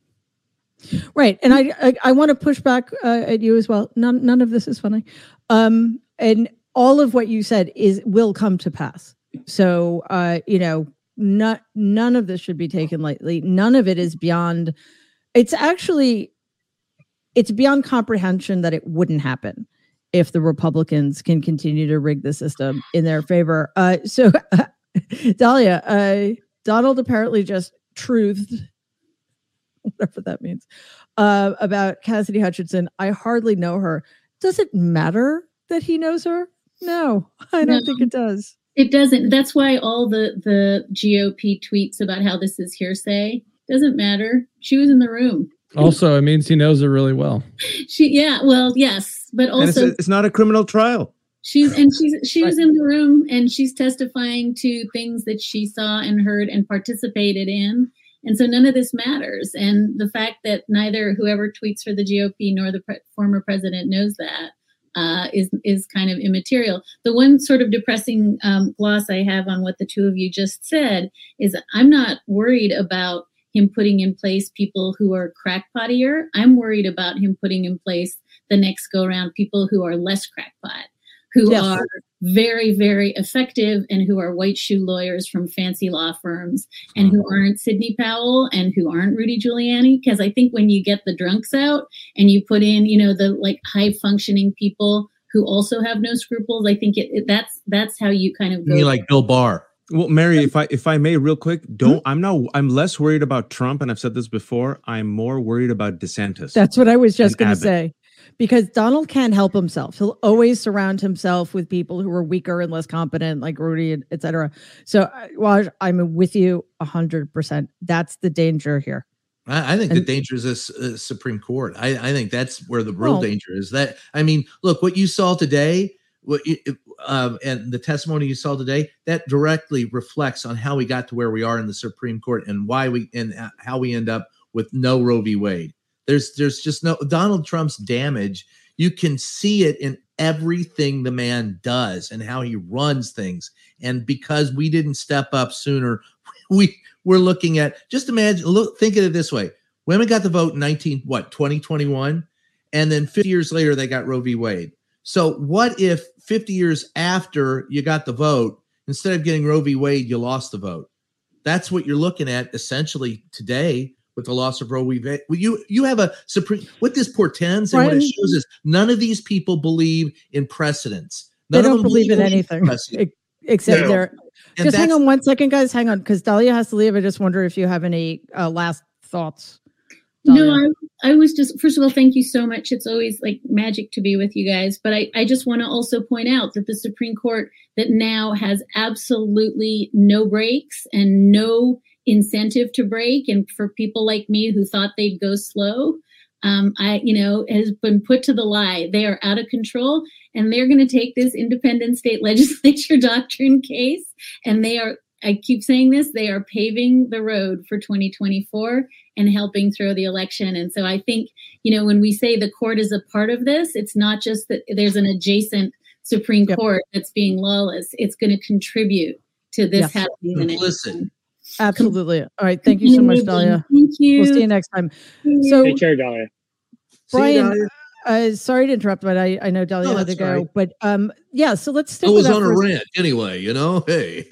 Right. And I I, I want to push back uh, at you as well. None none of this is funny. Um, and all of what you said is will come to pass. So, uh, you know, not, none of this should be taken lightly. None of it is beyond... It's actually... It's beyond comprehension that it wouldn't happen if the Republicans can continue to rig the system in their favor. Uh, so, Dahlia, uh, Donald apparently just truthed, whatever that means, uh, about Cassidy Hutchinson. I hardly know her. Does it matter that he knows her? No, I don't no, think it does. It doesn't. That's why all the, the G O P tweets about how this is hearsay doesn't matter. She was in the room. Also, it means he knows her really well. She, yeah, well, yes, but also and it's, it's not a criminal trial. She's and she's she was in the room and she's testifying to things that she saw and heard and participated in, and so none of this matters. And the fact that neither whoever tweets for the G O P nor the pre- former president knows that uh, is is kind of immaterial. The one sort of depressing um, gloss I have on what the two of you just said is I'm not worried about him putting in place people who are crackpottier. I'm worried about him putting in place the next go round people who are less crackpot, who yes. are very, very effective and who are white shoe lawyers from fancy law firms and who aren't Sidney Powell and who aren't Rudy Giuliani. Because I think when you get the drunks out and you put in, you know, the like high functioning people who also have no scruples, I think it, it that's that's how you kind of go. You mean like Bill Barr. Well, Mary, if I if I may real quick, don't I'm not I'm less worried about Trump. And I've said this before. I'm more worried about DeSantis. That's what I was just going to say, because Donald can't help himself. He'll always surround himself with people who are weaker and less competent, like Rudy, et cetera. So well, I'm with you one hundred percent. That's the danger here. I think and, the danger is this uh, Supreme Court. I, I think that's where the real well, danger is. That I mean, look, what you saw today. What um, and the testimony you saw today that directly reflects on how we got to where we are in the Supreme Court and why we and how we end up with no Roe v. Wade. There's there's just no Donald Trump's damage. You can see it in everything the man does and how he runs things. And because we didn't step up sooner, we we're looking at just imagine. Look, think of it this way: women got the vote in nineteen what twenty twenty-one, and then fifty years later they got Roe v. Wade. So what if fifty years after you got the vote, instead of getting Roe v. Wade, you lost the vote? That's what you're looking at essentially today with the loss of Roe v. Wade. You, you have a Supreme – what this portends and right. what it shows is none of these people believe in precedence. None they don't of them believe, believe in anything precedent. Except no. they're – just hang on one second, guys. Hang on because Dahlia has to leave. I just wonder if you have any uh, last thoughts. Donald? No, I, I was just, first of all, thank you so much. It's always like magic to be with you guys. But I, I just want to also point out that the Supreme Court that now has absolutely no breaks and no incentive to break. And for people like me who thought they'd go slow, um, I, you know, has been put to the lie. They are out of control, and they're going to take this independent state legislature doctrine case. And they are, I keep saying this, they are paving the road for twenty twenty-four and helping throw the election. And so I think, you know, when we say the court is a part of this, it's not just that there's an adjacent Supreme yep. Court that's being lawless. It's going to contribute to this yep. happening. Listen. Absolutely. All right. Thank you so much, Dahlia. Thank you. We'll see you next time. So, take care, Dahlia. Brian, uh, sorry to interrupt, but I, I know Dahlia no, had to go. Right. But um, yeah, so let's stick I was with on a rant anyway, you know? Hey.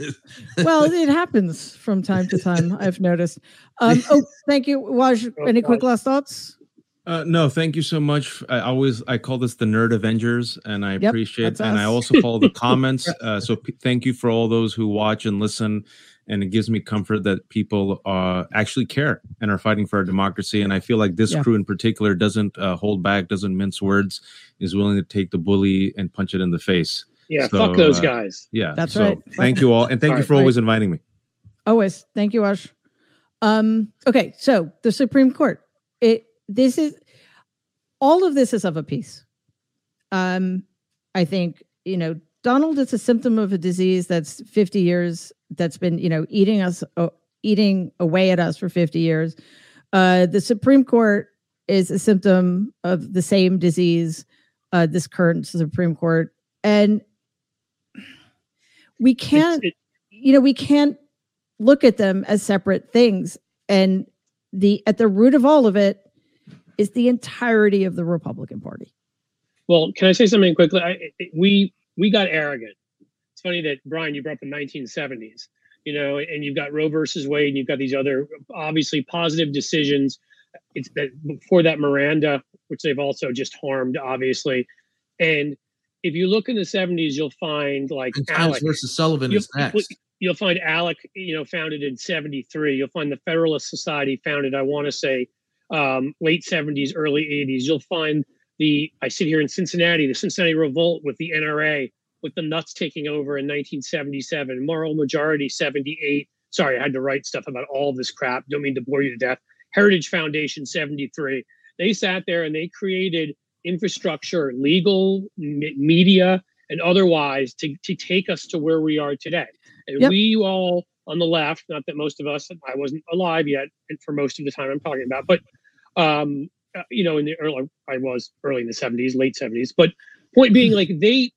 Well, it happens from time to time, I've noticed. Um, oh, thank you. Waj, any quick last thoughts? Uh, no, thank you so much. I always, I call this the Nerd Avengers, and I yep, appreciate it. And us. I also follow the comments. Uh, so p- thank you for all those who watch and listen. And it gives me comfort that people uh, actually care and are fighting for our democracy. And I feel like this yeah. crew in particular doesn't uh, hold back, doesn't mince words, is willing to take the bully and punch it in the face. Yeah, so, fuck those uh, guys. Yeah, that's so right. Thank you all. And thank all you for right, always right. inviting me. Always. Thank you, Ash. Um, okay, so the Supreme Court. It. This is all of this is of a piece. Um, I think, you know, Donald, it's a symptom of a disease that's fifty years that's been, you know, eating us, uh, eating away at us for fifty years. Uh, the Supreme Court is a symptom of the same disease, uh, this current Supreme Court. And we can't, it, you know, we can't look at them as separate things. And the at the root of all of it is the entirety of the Republican Party. Well, can I say something quickly? I, it, we we got arrogant. It's funny that, Brian, you brought up the nineteen seventies, you know, and you've got Roe versus Wade, and you've got these other obviously positive decisions. It's that before that Miranda, which they've also just harmed, obviously. And if you look in the seventies, you'll find like and Alec versus Sullivan is next. You'll find Alec, you know, founded in seventy-three. You'll find the Federalist Society founded, I want to say, um late seventies, early eighties. You'll find the I sit here in Cincinnati, the Cincinnati Revolt with the N R A, with the nuts taking over in nineteen seventy-seven, moral majority seventy-eight. Sorry, I had to write stuff about all this crap. Don't mean to bore you to death. Heritage Foundation seventy-three. They sat there and they created infrastructure, legal, m- media, and otherwise to, to take us to where we are today. And yep. we all on the left, not that most of us, I wasn't alive yet, and for most of the time I'm talking about, but, um, uh, you know, in the early, I was early in the seventies, late seventies, but point being like they,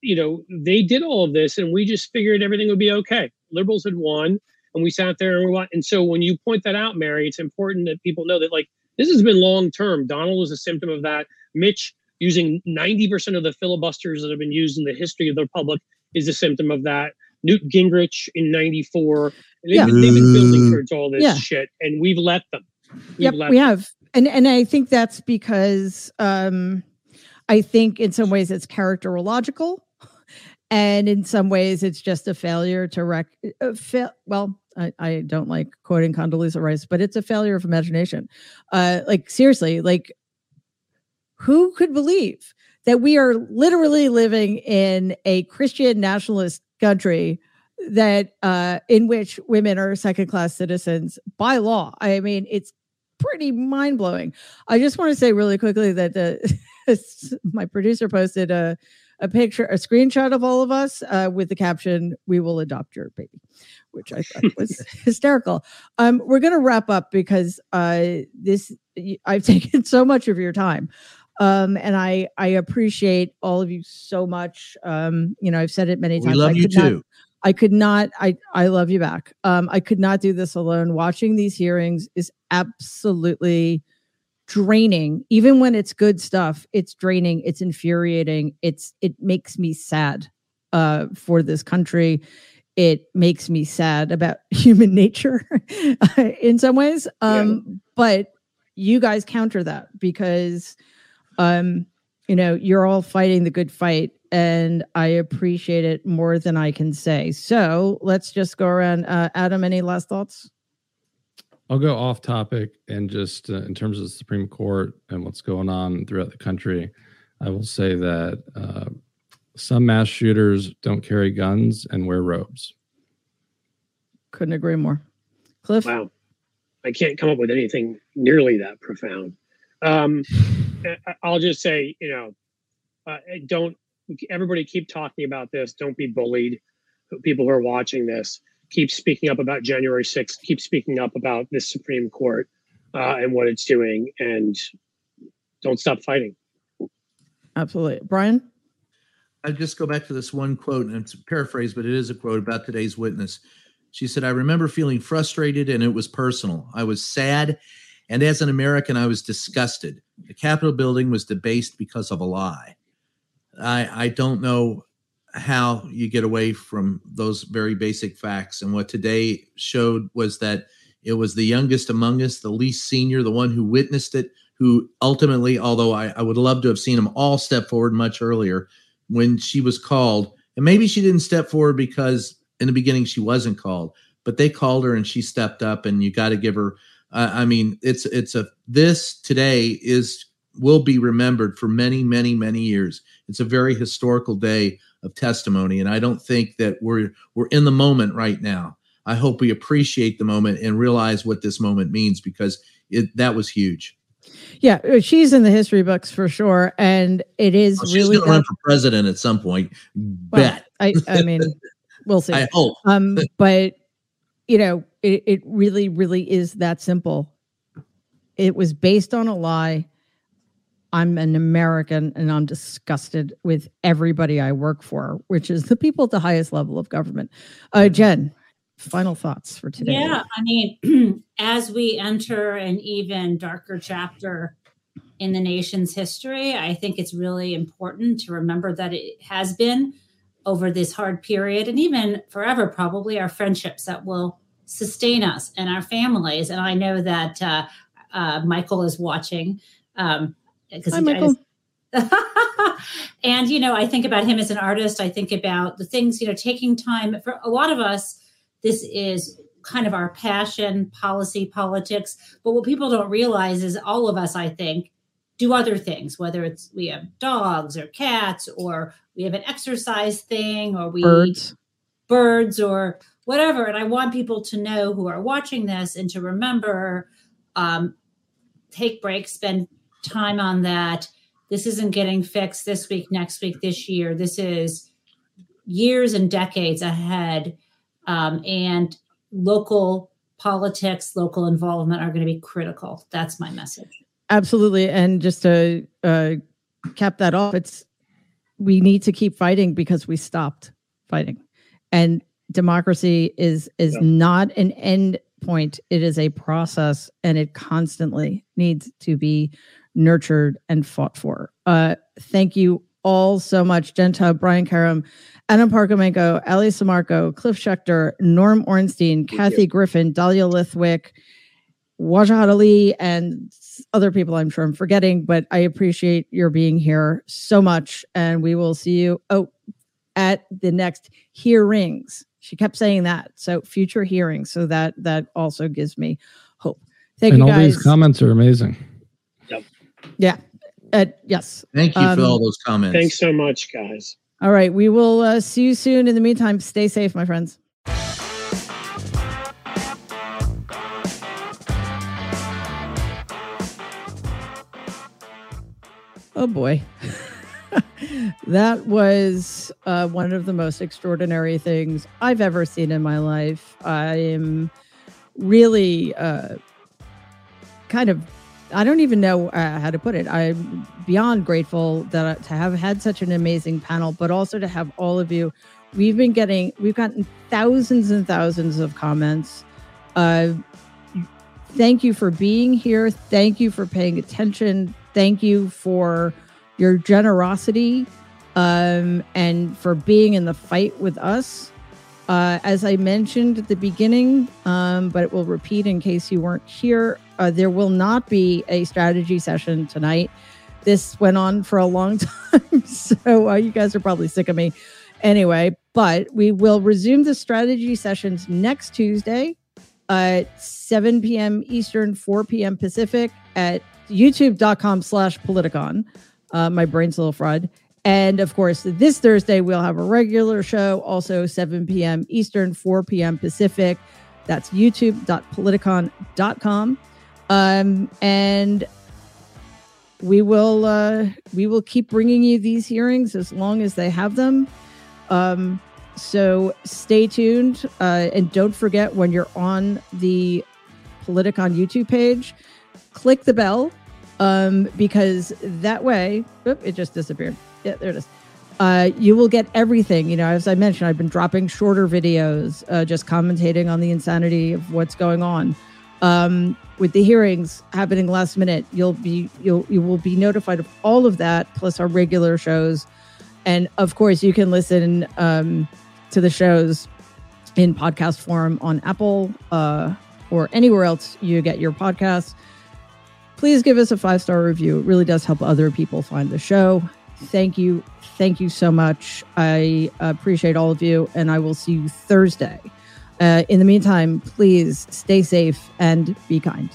you know, they did all of this and we just figured everything would be okay. Liberals had won and we sat there and we won. And so when you point that out, Mary, it's important that people know that like, this has been long-term. Donald was a symptom of that. Mitch using ninety percent of the filibusters that have been used in the history of the Republic is a symptom of that. Newt Gingrich in ninety-four. They've, yeah. been, they've been building towards all this yeah. shit, and we've let them. We've yep, let we them. have. And and I think that's because um, I think in some ways it's characterological, and in some ways it's just a failure to rec. Uh, fa- well, I, I don't like quoting Condoleezza Rice, but it's a failure of imagination. Uh, like, seriously, like, who could believe that we are literally living in a Christian nationalist country that uh, in which women are second-class citizens by law? I mean, it's pretty mind-blowing. I just want to say really quickly that the, my producer posted a, a picture, a screenshot of all of us uh, with the caption, "We will adopt your baby," which I thought was hysterical. Um, we're going to wrap up because uh, this I've taken so much of your time. Um, and I, I appreciate all of you so much. Um, you know, I've said it many times. We love I you could too. Not, I could not, I, I love you back. Um, I could not do this alone. Watching these hearings is absolutely draining. Even when it's good stuff, it's draining. It's infuriating. It's, it makes me sad, uh, for this country. It makes me sad about human nature in some ways. Um, yeah. But you guys counter that because, Um, you know, you're all fighting the good fight, and I appreciate it more than I can say. So let's just go around. Uh, Adam, any last thoughts? I'll go off topic and just uh, in terms of the Supreme Court and what's going on throughout the country, I will say that uh, some mass shooters don't carry guns and wear robes. Couldn't agree more. Cliff? Wow. I can't come up with anything nearly that profound. Um, I'll just say, you know, uh, don't, everybody keep talking about this. Don't be bullied. People who are watching this, keep speaking up about January sixth. Keep speaking up about this Supreme Court uh, and what it's doing. And don't stop fighting. Absolutely. Brian? I'll just go back to this one quote, and it's a paraphrase, but it is a quote about today's witness. She said, "I remember feeling frustrated, and it was personal. I was sad, and as an American, I was disgusted. The Capitol building was debased because of a lie." I, I don't know how you get away from those very basic facts. And what today showed was that it was the youngest among us, the least senior, the one who witnessed it, who ultimately, although I, I would love to have seen them all step forward much earlier when she was called. And maybe she didn't step forward because in the beginning, she wasn't called, but they called her and she stepped up, and you got to give her, uh, I mean, it's, it's a, this today is, will be remembered for many, many, many years. It's a very historical day of testimony. And I don't think that we're, we're in the moment right now. I hope we appreciate the moment and realize what this moment means, because it, that was huge. Yeah, she's in the history books for sure, and it is oh, she's really. She's going to run for president at some point. Well, bet. I, I mean, we'll see. I hope. Um, but you know, it, it really, really is that simple. It was based on a lie. I'm an American, and I'm disgusted with everybody I work for, which is the people at the highest level of government. Uh, Jen. Final thoughts for today. Yeah, I mean, as we enter an even darker chapter in the nation's history, I think it's really important to remember that it has been over this hard period, and even forever, probably, our friendships that will sustain us and our families. And I know that uh, uh, Michael is watching. Um, Hi, Michael. And, you know, I think about him as an artist. I think about the things, you know, taking time for a lot of us. This is kind of our passion, policy, politics. But what people don't realize is all of us, I think, do other things, whether it's we have dogs or cats, or we have an exercise thing, or we birds, birds or whatever. And I want people to know who are watching this and to remember, um, take breaks, spend time on that. This isn't getting fixed this week, next week, this year. This is years and decades ahead. Um, and local politics, local involvement are going to be critical. That's my message. Absolutely. And just to uh, cap that off, it's we need to keep fighting because we stopped fighting. And democracy is is yeah. not an end point. It is a process, and it constantly needs to be nurtured and fought for. Uh, thank you all so much. Jen Tubb, Brian Karam, Adam Parkomenko, Ali Samarco, Cliff Schechter, Norm Ornstein, Kathy Griffin, Dahlia Lithwick, Wajahat Ali, and other people I'm sure I'm forgetting, but I appreciate your being here so much. And we will see you oh, at the next hearings. She kept saying that. So future hearings. So that that also gives me hope. Thank and you guys. And all these comments are amazing. Yep. Yeah. Uh, yes. Thank you um, for all those comments. Thanks so much, guys. All right. We will uh, see you soon. In the meantime, stay safe, my friends. Oh, boy. That was uh, one of the most extraordinary things I've ever seen in my life. I am really uh, kind of, I don't even know uh, how to put it. I'm beyond grateful that uh, to have had such an amazing panel, but also to have all of you. We've been getting, we've gotten thousands and thousands of comments. Uh, thank you for being here. Thank you for paying attention. Thank you for your generosity um, and for being in the fight with us. Uh, as I mentioned at the beginning, um, but it will repeat in case you weren't here, uh, there will not be a strategy session tonight. This went on for a long time, so uh, you guys are probably sick of me anyway, but we will resume the strategy sessions next Tuesday. uh, seven p.m. Eastern, four p.m. Pacific at youtube.com slash Politicon. Uh, my brain's a little fried. And of course, this Thursday, we'll have a regular show, also seven p.m. Eastern, four p.m. Pacific. That's youtube dot politicon dot com. Um, and we will uh, we will keep bringing you these hearings as long as they have them. Um, so stay tuned. Uh, and don't forget, when you're on the Politicon YouTube page, click the bell, um, because that way, oop, it just disappeared. Yeah, there it is. Uh, you will get everything. You know, as I mentioned, I've been dropping shorter videos, uh, just commentating on the insanity of what's going on. Um, with the hearings happening last minute, you'll be you'll you will be notified of all of that, plus our regular shows. And of course, you can listen um, to the shows in podcast form on Apple uh, or anywhere else you get your podcasts. Please give us a five-star review. It really does help other people find the show. Thank you. Thank you so much. I appreciate all of you, and I will see you Thursday. Uh, in the meantime, please stay safe and be kind.